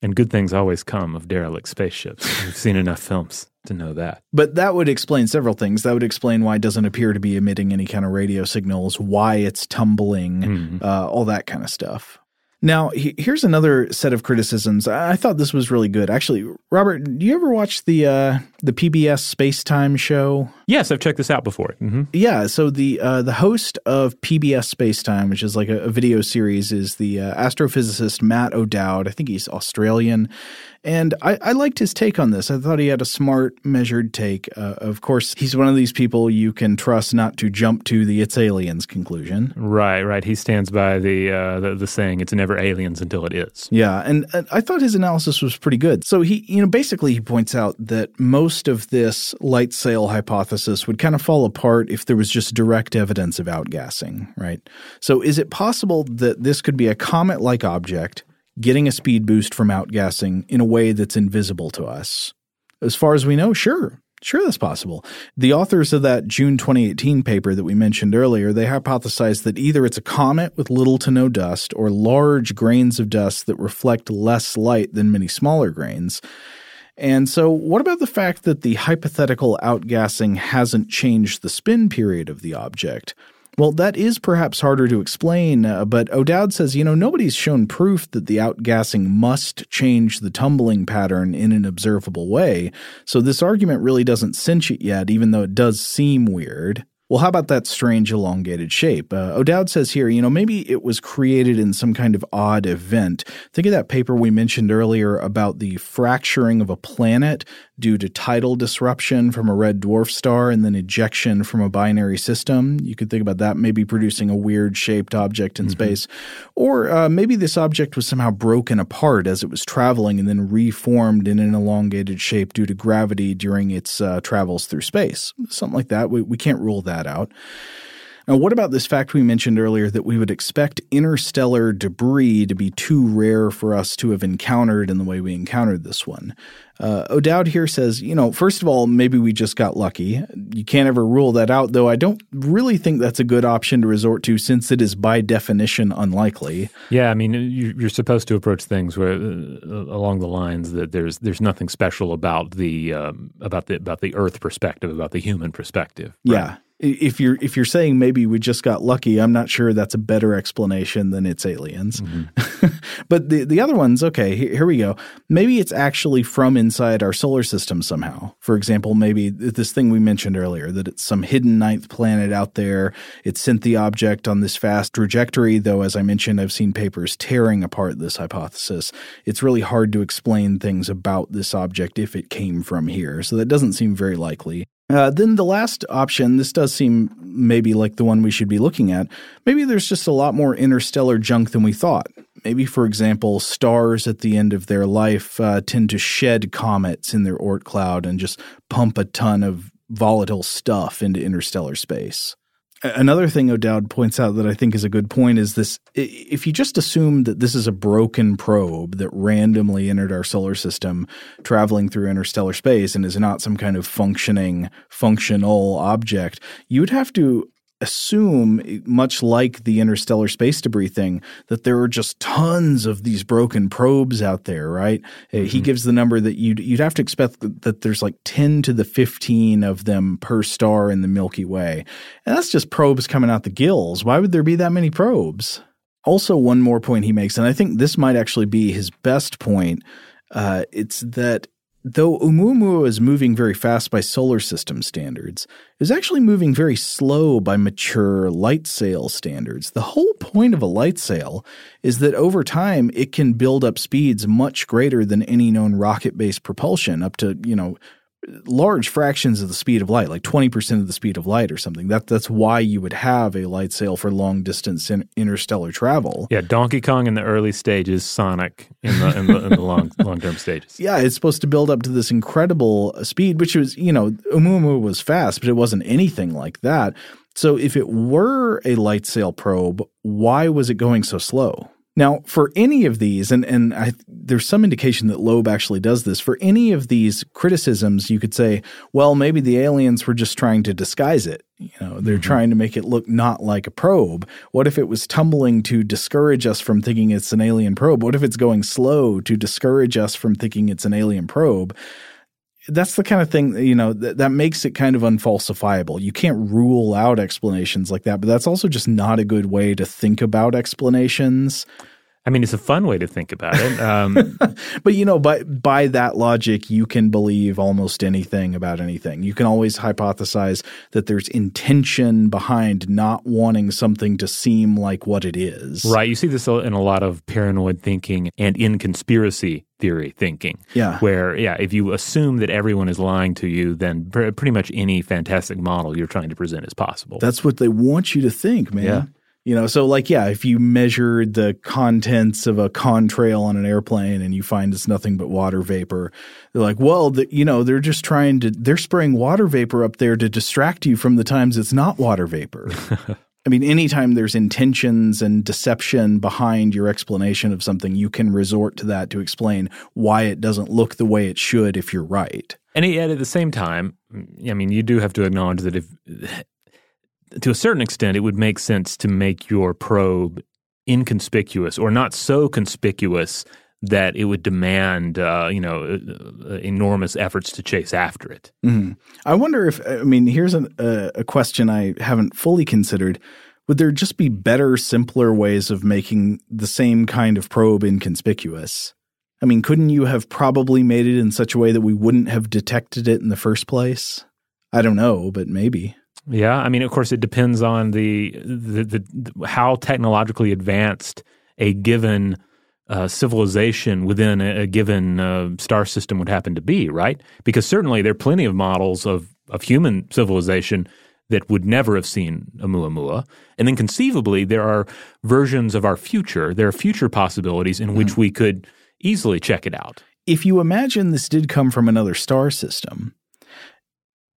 and good things always come of derelict spaceships. We've seen enough films to know that. But that would explain several things. That would explain why it doesn't appear to be emitting any kind of radio signals, why it's tumbling, all that kind of stuff. Now, here's another set of criticisms. I thought this was really good. Actually, Robert, do you ever watch the PBS Space Time show? Yes, I've checked this out before. Mm-hmm. Yeah, so the host of PBS Space Time, which is like a video series, is the astrophysicist Matt O'Dowd. I think he's Australian. And I liked his take on this. I thought he had a smart, measured take. Of course, he's one of these people you can trust not to jump to the "it's aliens" conclusion. Right, right. He stands by the saying, "It's never aliens until it is." Yeah, and I thought his analysis was pretty good. So he, basically he points out that most of this light sail hypothesis would kind of fall apart if there was just direct evidence of outgassing, right? So is it possible that this could be a comet-like object getting a speed boost from outgassing in a way that's invisible to us? As far as we know, sure. Sure, that's possible. The authors of that June 2018 paper that we mentioned earlier, they hypothesized that either it's a comet with little to no dust or large grains of dust that reflect less light than many smaller grains. And so what about the fact that the hypothetical outgassing hasn't changed the spin period of the object? Well, that is perhaps harder to explain, but O'Dowd says, nobody's shown proof that the outgassing must change the tumbling pattern in an observable way, so this argument really doesn't cinch it yet, even though it does seem weird. Well, how about that strange elongated shape? O'Dowd says here, maybe it was created in some kind of odd event. Think of that paper we mentioned earlier about the fracturing of a planet due to tidal disruption from a red dwarf star and then ejection from a binary system. You could think about that maybe producing a weird-shaped object in space. Or maybe this object was somehow broken apart as it was traveling and then reformed in an elongated shape due to gravity during its travels through space. Something like that. We can't rule that out. Now, what about this fact we mentioned earlier that we would expect interstellar debris to be too rare for us to have encountered in the way we encountered this one? O'Dowd here says, first of all, maybe we just got lucky. You can't ever rule that out, though I don't really think that's a good option to resort to since it is by definition unlikely. Yeah, you're supposed to approach things where along the lines that there's nothing special about the Earth perspective, about the human perspective. Right? Yeah. If you're saying maybe we just got lucky, I'm not sure that's a better explanation than it's aliens. Mm-hmm. But the other one's, okay, here we go. Maybe it's actually from inside our solar system somehow. For example, maybe this thing we mentioned earlier, that it's some hidden ninth planet out there. It sent the object on this fast trajectory, though, as I mentioned, I've seen papers tearing apart this hypothesis. It's really hard to explain things about this object if it came from here. So that doesn't seem very likely. Then the last option, this does seem maybe like the one we should be looking at. Maybe there's just a lot more interstellar junk than we thought. Maybe, for example, stars at the end of their life tend to shed comets in their Oort cloud and just pump a ton of volatile stuff into interstellar space. Another thing O'Dowd points out that I think is a good point is this: if you just assume that this is a broken probe that randomly entered our solar system traveling through interstellar space and is not some kind of functional object, you would have to assume, much like the interstellar space debris thing, that there are just tons of these broken probes out there, right? Mm-hmm. He gives the number that you'd have to expect that there's like 10 to the 15 of them per star in the Milky Way. And that's just probes coming out the gills. Why would there be that many probes? Also, one more point he makes, and I think this might actually be his best point, it's that though Oumuamua is moving very fast by solar system standards, is actually moving very slow by mature light sail standards. The whole point of a light sail is that over time it can build up speeds much greater than any known rocket-based propulsion, up to, large fractions of the speed of light, like 20% of the speed of light or something. That's why you would have a light sail for long-distance interstellar travel. Yeah, Donkey Kong in the early stages, Sonic in the long-term stages. Yeah, it's supposed to build up to this incredible speed, which was, Oumuamua was fast, but it wasn't anything like that. So if it were a light sail probe, why was it going so slow? Now, for any of these, and there's some indication that Loeb actually does this, for any of these criticisms, you could say, well, maybe the aliens were just trying to disguise it. They're trying to make it look not like a probe. What if it was tumbling to discourage us from thinking it's an alien probe? What if it's going slow to discourage us from thinking it's an alien probe? That's the kind of thing, that makes it kind of unfalsifiable. You can't rule out explanations like that, but that's also just not a good way to think about explanations. I mean, it's a fun way to think about it. But, you know, by that logic, you can believe almost anything about anything. You can always hypothesize that there's intention behind not wanting something to seem like what it is. Right. You see this in a lot of paranoid thinking and in conspiracy theory thinking. Yeah. Where, yeah, if you assume that everyone is lying to you, then pretty much any fantastic model you're trying to present is possible. That's what they want you to think, man. Yeah. You know, so like, yeah, if you measured the contents of a contrail on an airplane and you find it's nothing but water vapor, they're like, well, you know, they're just trying to – they're spraying water vapor up there to distract you from the times it's not water vapor. I mean, anytime there's intentions and deception behind your explanation of something, you can resort to that to explain why it doesn't look the way it should if you're right. And yet at the same time, I mean, you do have to acknowledge that if – to a certain extent, it would make sense to make your probe inconspicuous or not so conspicuous that it would demand, you know, enormous efforts to chase after it. Mm-hmm. I wonder if – I mean, here's a question I haven't fully considered. Would there just be better, simpler ways of making the same kind of probe inconspicuous? I mean, couldn't you have probably made it in such a way that we wouldn't have detected it in the first place? I don't know, but maybe. Yeah, I mean, of course, it depends on the how technologically advanced a given civilization within a given star system would happen to be, right? Because certainly there are plenty of models of human civilization that would never have seen Oumuamua. And then conceivably, there are versions of our future. There are future possibilities in which we could easily check it out. If you imagine this did come from another star system,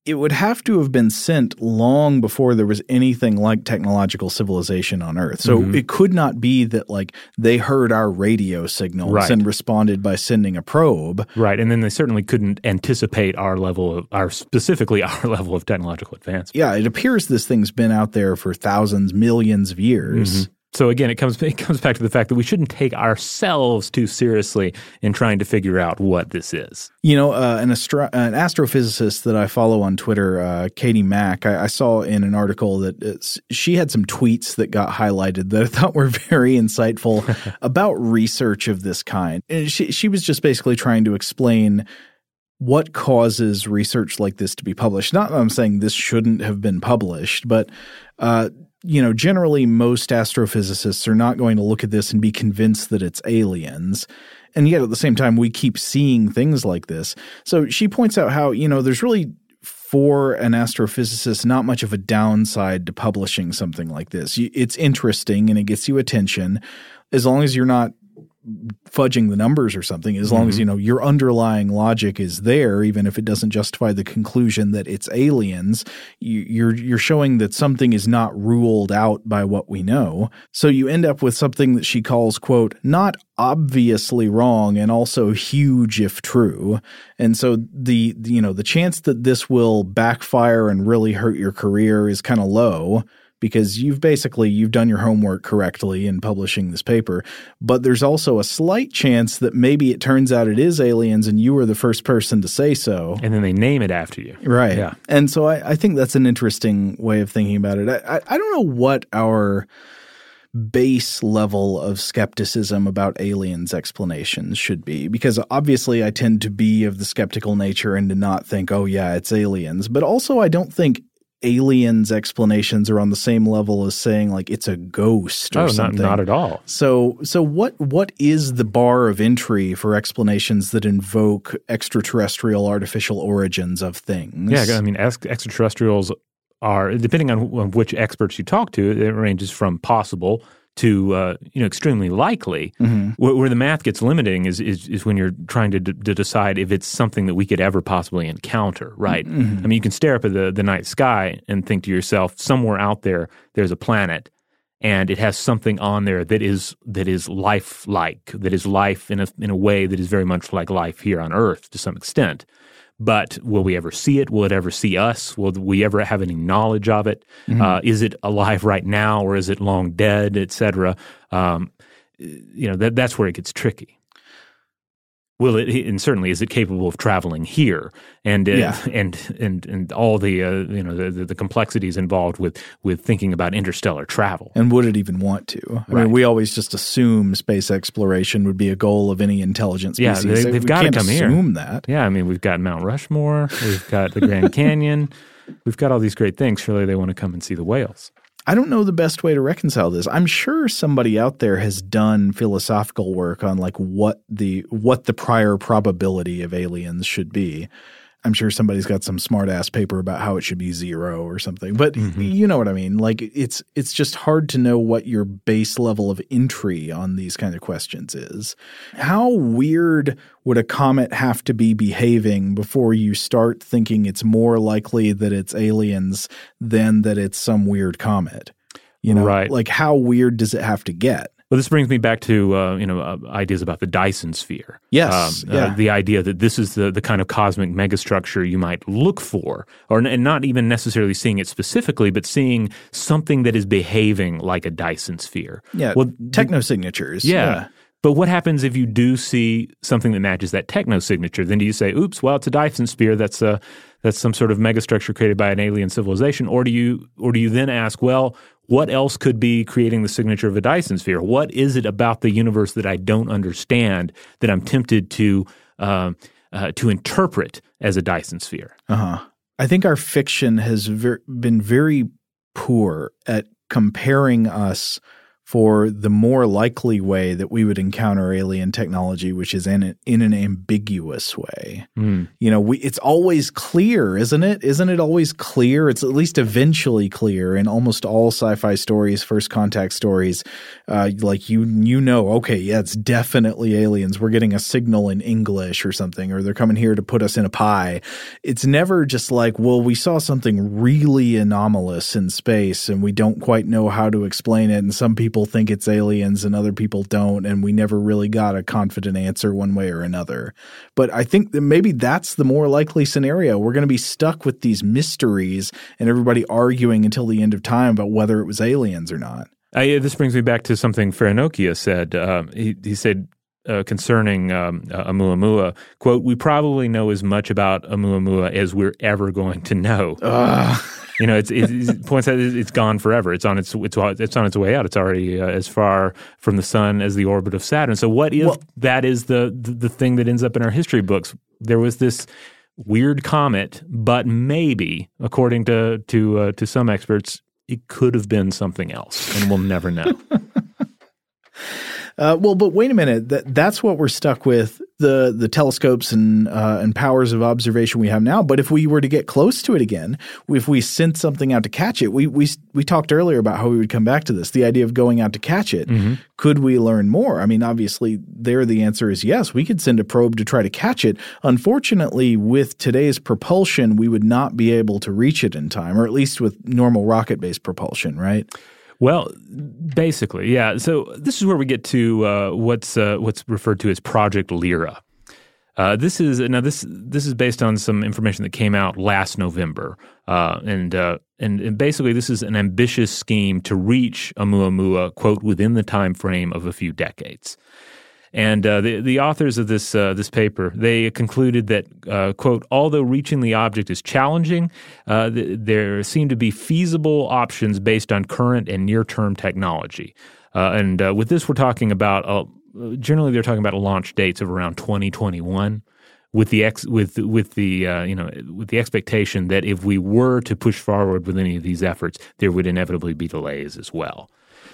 it would have to have been sent long before there was anything like technological civilization on Earth. So it could not be that, like, they heard our radio signals and responded by sending a probe. Right, and then they certainly couldn't anticipate our level of – specifically our level of technological advancement. Yeah, it appears this thing's been out there for thousands, millions of years. Mm-hmm. So again, it comes back to the fact that we shouldn't take ourselves too seriously in trying to figure out what this is. You know, an astrophysicist that I follow on Twitter, Katie Mack, I saw in an article that she had some tweets that got highlighted that I thought were very insightful about research of this kind. And she was just basically trying to explain what causes research like this to be published. Not that I'm saying this shouldn't have been published, but you know, generally most astrophysicists are not going to look at this and be convinced that it's aliens. And yet at the same time, we keep seeing things like this. So she points out how, you know, there's really for an astrophysicist not much of a downside to publishing something like this. It's interesting and it gets you attention as long as you're not fudging the numbers or something, as long as, you know, your underlying logic is there, even if it doesn't justify the conclusion that it's aliens, you're showing that something is not ruled out by what we know. So you end up with something that she calls, quote, not obviously wrong and also huge if true. And so the you know, the chance that this will backfire and really hurt your career is kind of low, because you've done your homework correctly in publishing this paper. But there's also a slight chance that maybe it turns out it is aliens and you were the first person to say so. And then they name it after you. Right. Yeah. And so I think that's an interesting way of thinking about it. I don't know what our base level of skepticism about aliens explanations should be, because obviously I tend to be of the skeptical nature and to not think, oh, yeah, it's aliens. But also I don't think aliens explanations are on the same level as saying like it's a ghost or something. Not at all. So what is the bar of entry for explanations that invoke extraterrestrial artificial origins of things? Yeah, I mean, extraterrestrials are, depending on which experts you talk to, it ranges from possible to you know, extremely likely. Where the math gets limiting is when you're trying to decide if it's something that we could ever possibly encounter, right? I mean, you can stare up at the night sky and think to yourself, somewhere out there, there's a planet, and it has something on there that is life-like, that is life in a way that is very much like life here on Earth to some extent. But will we ever see it? Will it ever see us? Will we ever have any knowledge of it? Is it alive right now, or is it long dead, et cetera? You know, that's where it gets tricky. will it, and certainly is it capable of traveling here, and all the the complexities involved with thinking about interstellar travel. And would it even want to? I mean, we always just assume space exploration would be a goal of any intelligent species. Yeah, they've got to come here. That. Yeah, I mean, we've got Mount Rushmore, we've got the Grand Canyon, we've got all these great things. Surely they want to come and see the whales. I don't know the best way to reconcile this. I'm sure somebody out there has done philosophical work on like what the prior probability of aliens should be. I'm sure somebody's got some smart-ass paper about how it should be 0 or something. But you know what I mean. Like it's just hard to know what your base level of entry on these kind of questions is. How weird would a comet have to be behaving before you start thinking it's more likely that it's aliens than that it's some weird comet? You know, right. Like how weird does it have to get? Well, this brings me back to ideas about the Dyson sphere. Yes, the idea that this is the kind of cosmic megastructure you might look for, and not even necessarily seeing it specifically, but seeing something that is behaving like a Dyson sphere. Yeah, well, technosignatures. Yeah. But what happens if you do see something that matches that technosignature? Then do you say, "Oops, well, it's a Dyson sphere. That's some sort of megastructure created by an alien civilization," or do you then ask, "Well, what else could be creating the signature of a Dyson sphere? What is it about the universe that I don't understand that I'm tempted to interpret as a Dyson sphere?" I think our fiction has been very poor at comparing us for the more likely way that we would encounter alien technology, which is in an ambiguous way. Mm. You know, it's always clear, isn't it? Isn't it always clear? It's at least eventually clear in almost all sci-fi stories, first contact stories. Like you know, okay, yeah, it's definitely aliens. We're getting a signal in English or something, or they're coming here to put us in a pie. It's never just like, well, we saw something really anomalous in space and we don't quite know how to explain it, and some people think it's aliens and other people don't, and we never really got a confident answer one way or another. But I think that maybe that's the more likely scenario. We're going to be stuck with these mysteries and everybody arguing until the end of time about whether it was aliens or not. This brings me back to something Fernocchia said. He said concerning Oumuamua, quote, "We probably know as much about Oumuamua as we're ever going to know." You know, it points out it's gone forever. It's on its way out. It's already as far from the sun as the orbit of Saturn. So what if that is the thing that ends up in our history books? There was this weird comet, but maybe, according to some experts, it could have been something else, and we'll never know. Well, but wait a minute. That's what we're stuck with, the telescopes and powers of observation we have now. But if we were to get close to it again, if we sent something out to catch it, we talked earlier about how we would come back to this, the idea of going out to catch it. Mm-hmm. Could we learn more? I mean, obviously there the answer is yes. We could send a probe to try to catch it. Unfortunately, with today's propulsion, we would not be able to reach it in time, or at least with normal rocket-based propulsion, right? Well, basically, yeah. So this is where we get to what's referred to as Project Lyra. This is based on some information that came out last November, and basically this is an ambitious scheme to reach Oumuamua, quote, within the time frame of a few decades. And the authors of this paper, they concluded that, quote, "Although reaching the object is challenging, there seem to be feasible options based on current and near-term technology." And with this, we're talking about generally they're talking about launch dates of around 2021, with the expectation that if we were to push forward with any of these efforts, there would inevitably be delays as well.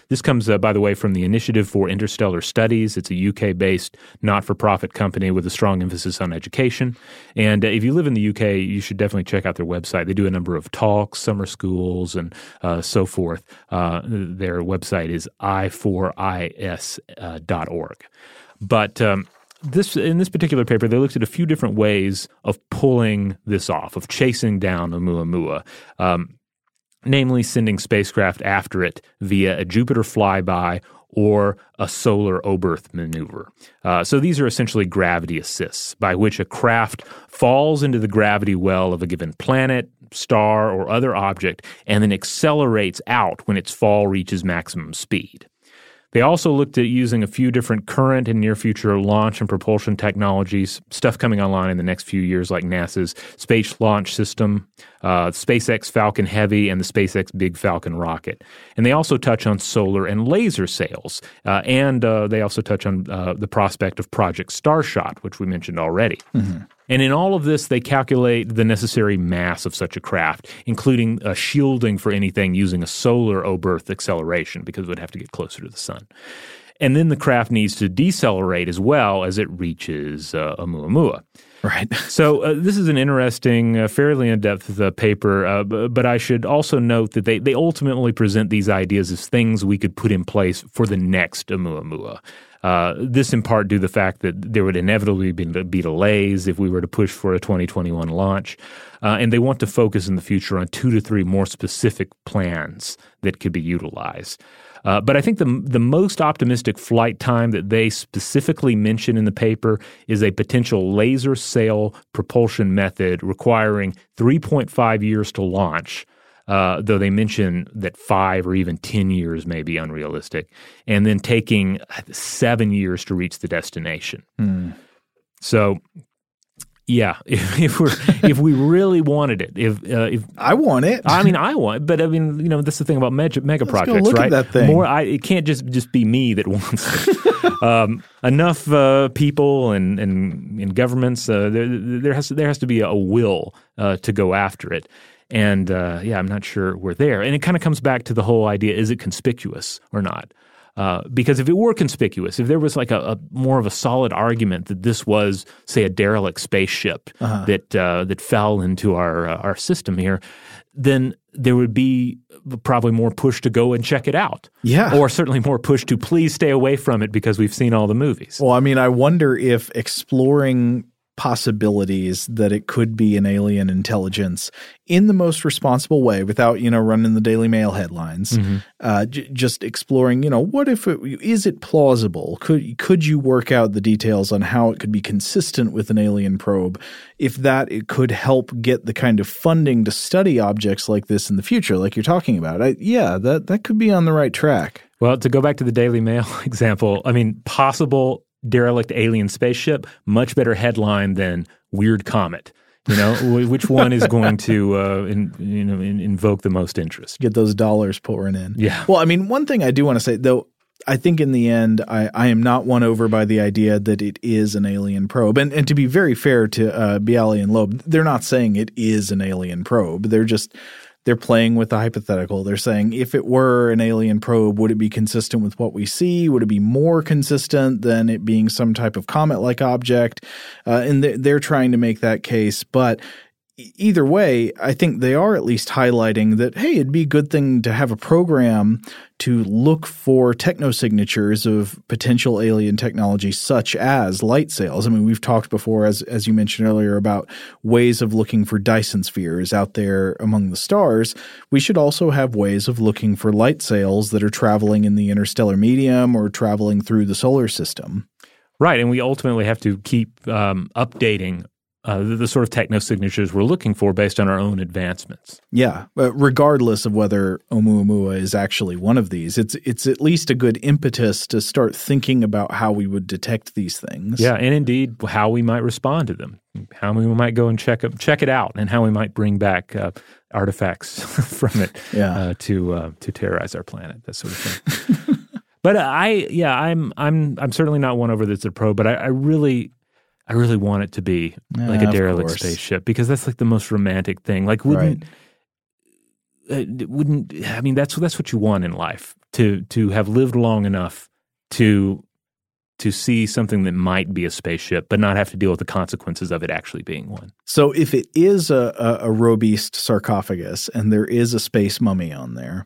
This comes, by the way, from the Initiative for Interstellar Studies. It's a UK-based, not-for-profit company with a strong emphasis on education. And if you live in the UK, you should definitely check out their website. They do a number of talks, summer schools, and so forth. Their website is i4is.org. But in this particular paper, they looked at a few different ways of pulling this off, of chasing down Oumuamua. Namely, sending spacecraft after it via a Jupiter flyby or a solar Oberth maneuver. So these are essentially gravity assists, by which a craft falls into the gravity well of a given planet, star, or other object, and then accelerates out when its fall reaches maximum speed. They also looked at using a few different current and near-future launch and propulsion technologies, stuff coming online in the next few years like NASA's Space Launch System, SpaceX Falcon Heavy, and the SpaceX Big Falcon rocket. And they also touch on solar and laser sails. And they also touch on the prospect of Project Starshot, which we mentioned already. Mm-hmm. And in all of this, they calculate the necessary mass of such a craft, including a shielding for anything using a solar obverse acceleration, because it would have to get closer to the sun. And then the craft needs to decelerate as well as it reaches Oumuamua. Right. So this is an interesting, fairly in-depth paper, but I should also note that they ultimately present these ideas as things we could put in place for the next Oumuamua. This in part due to the fact that there would inevitably be delays if we were to push for a 2021 launch. And they want to focus in the future on 2 to 3 more specific plans that could be utilized. But I think the most optimistic flight time that they specifically mention in the paper is a potential laser sail propulsion method requiring 3.5 years to launch, though they mention that 5 or even 10 years may be unrealistic, and then taking 7 years to reach the destination. Mm. So, yeah, if we really wanted it, if I want it, I mean, you know, that's the thing about mega projects, right? At that thing. It can't just be me that wants it. Enough people and governments, there has to be a will to go after it. And, yeah, I'm not sure we're there. And it kind of comes back to the whole idea, is it conspicuous or not? Because if it were conspicuous, if there was like a more of a solid argument that this was, say, a derelict spaceship that fell into our system here, then there would be probably more push to go and check it out. Yeah. Or certainly more push to please stay away from it because we've seen all the movies. Well, I mean, I wonder if exploring possibilities that it could be an alien intelligence in the most responsible way without, you know, running the Daily Mail headlines, mm-hmm. Just exploring, you know, what if it, is it plausible? Could you work out the details on how it could be consistent with an alien probe? If that, it could help get the kind of funding to study objects like this in the future, like you're talking about. That could be on the right track. Well, to go back to the Daily Mail example, I mean, possible derelict alien spaceship, much better headline than weird comet. You know, which one is going to invoke the most interest? Get those dollars pouring in. Yeah. Well, I mean, one thing I do want to say, though, I think in the end, I am not won over by the idea that it is an alien probe. And to be very fair to Bialy and Loeb, they're not saying it is an alien probe. They're playing with the hypothetical. They're saying, if it were an alien probe, would it be consistent with what we see? Would it be more consistent than it being some type of comet-like object? And they're trying to make that case. But either way, I think they are at least highlighting that, hey, it'd be a good thing to have a program to look for technosignatures of potential alien technology such as light sails. I mean, we've talked before, as you mentioned earlier, about ways of looking for Dyson spheres out there among the stars. We should also have ways of looking for light sails that are traveling in the interstellar medium or traveling through the solar system. Right, and we ultimately have to keep updating the sort of technosignatures we're looking for based on our own advancements. Yeah, regardless of whether Oumuamua is actually one of these, it's at least a good impetus to start thinking about how we would detect these things. Yeah, and indeed how we might respond to them, how we might go and check it out, and how we might bring back artifacts from it to terrorize our planet, that sort of thing. But I'm certainly not won over this probe, but I really want it to be like a derelict spaceship, because that's like the most romantic thing. Like, I mean, that's what you want in life, to have lived long enough to see something that might be a spaceship, but not have to deal with the consequences of it actually being one. So, if it is a robust sarcophagus and there is a space mummy on there,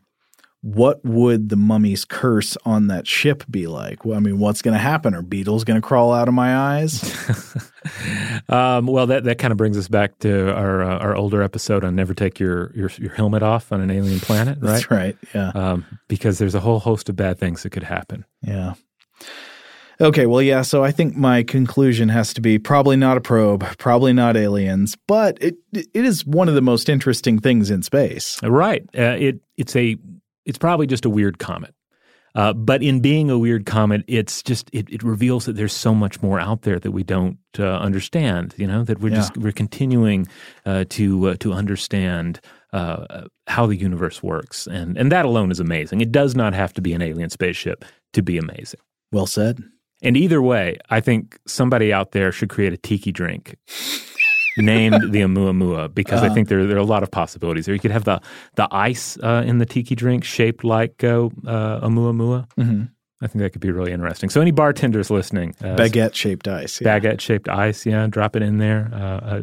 what would the mummy's curse on that ship be like? Well, I mean, what's going to happen? Are beetles going to crawl out of my eyes? Well, that kind of brings us back to our older episode on never take your helmet off on an alien planet, right? That's right, yeah. Because there's a whole host of bad things that could happen. Yeah. Okay, well, yeah, so I think my conclusion has to be probably not a probe, probably not aliens, but it is one of the most interesting things in space. Right. It's probably just a weird comet. But in being a weird comet, it's just it reveals that there's so much more out there that we don't understand. You know, that we're continuing to understand how the universe works, and that alone is amazing. It does not have to be an alien spaceship to be amazing. Well said. And either way, I think somebody out there should create a tiki drink named the 'Oumuamua, because I think there are a lot of possibilities there. You could have the ice in the tiki drink shaped like 'Oumuamua. Mm-hmm. I think that could be really interesting. So any bartenders listening. Baguette-shaped ice. Yeah. Baguette-shaped ice, yeah. Drop it in there.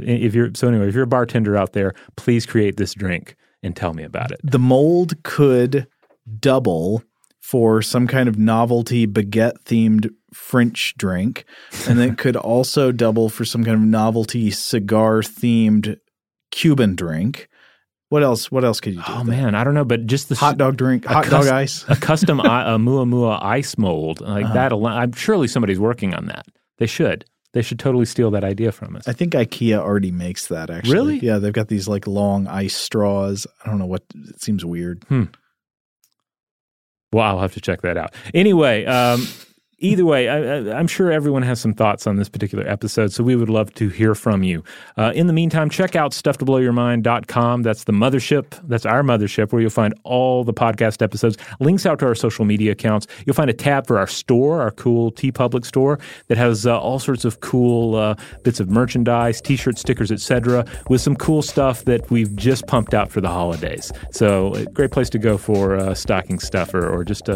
If you're a bartender out there, please create this drink and tell me about it. The mold could double for some kind of novelty baguette-themed French drink, and it could also double for some kind of novelty cigar-themed Cuban drink. What else could you do? Oh, man, I don't know, but just the hot dog drink, hot dog ice. A custom 'Oumuamua ice mold. That alone, I'm surely somebody's working on that. They should. They should totally steal that idea from us. I think IKEA already makes that, actually. Really? Yeah, they've got these, long ice straws. I don't know what – it seems weird. Well, I'll have to check that out. Anyway – either way, I'm sure everyone has some thoughts on this particular episode, so we would love to hear from you. In the meantime, check out stufftoblowyourmind.com. That's the mothership. That's our mothership, where you'll find all the podcast episodes, links out to our social media accounts. You'll find a tab for our store, our cool TeePublic store, that has all sorts of cool bits of merchandise, T-shirts, stickers, etc., with some cool stuff that we've just pumped out for the holidays. So a great place to go for stocking stuffer, or just,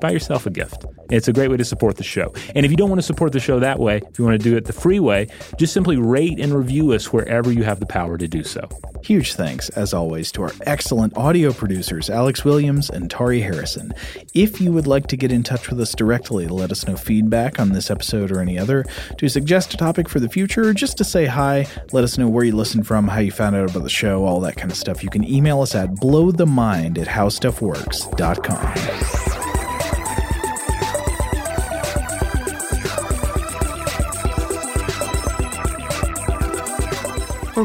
buy yourself a gift. It's a great way to support the show. And if you don't want to support the show that way, if you want to do it the free way, just simply rate and review us wherever you have the power to do so. Huge thanks, as always, to our excellent audio producers, Alex Williams and Tari Harrison. If you would like to get in touch with us directly to let us know feedback on this episode or any other, to suggest a topic for the future, or just to say hi, let us know where you listen from, how you found out about the show, all that kind of stuff, you can email us at blowthemind@howstuffworks.com. For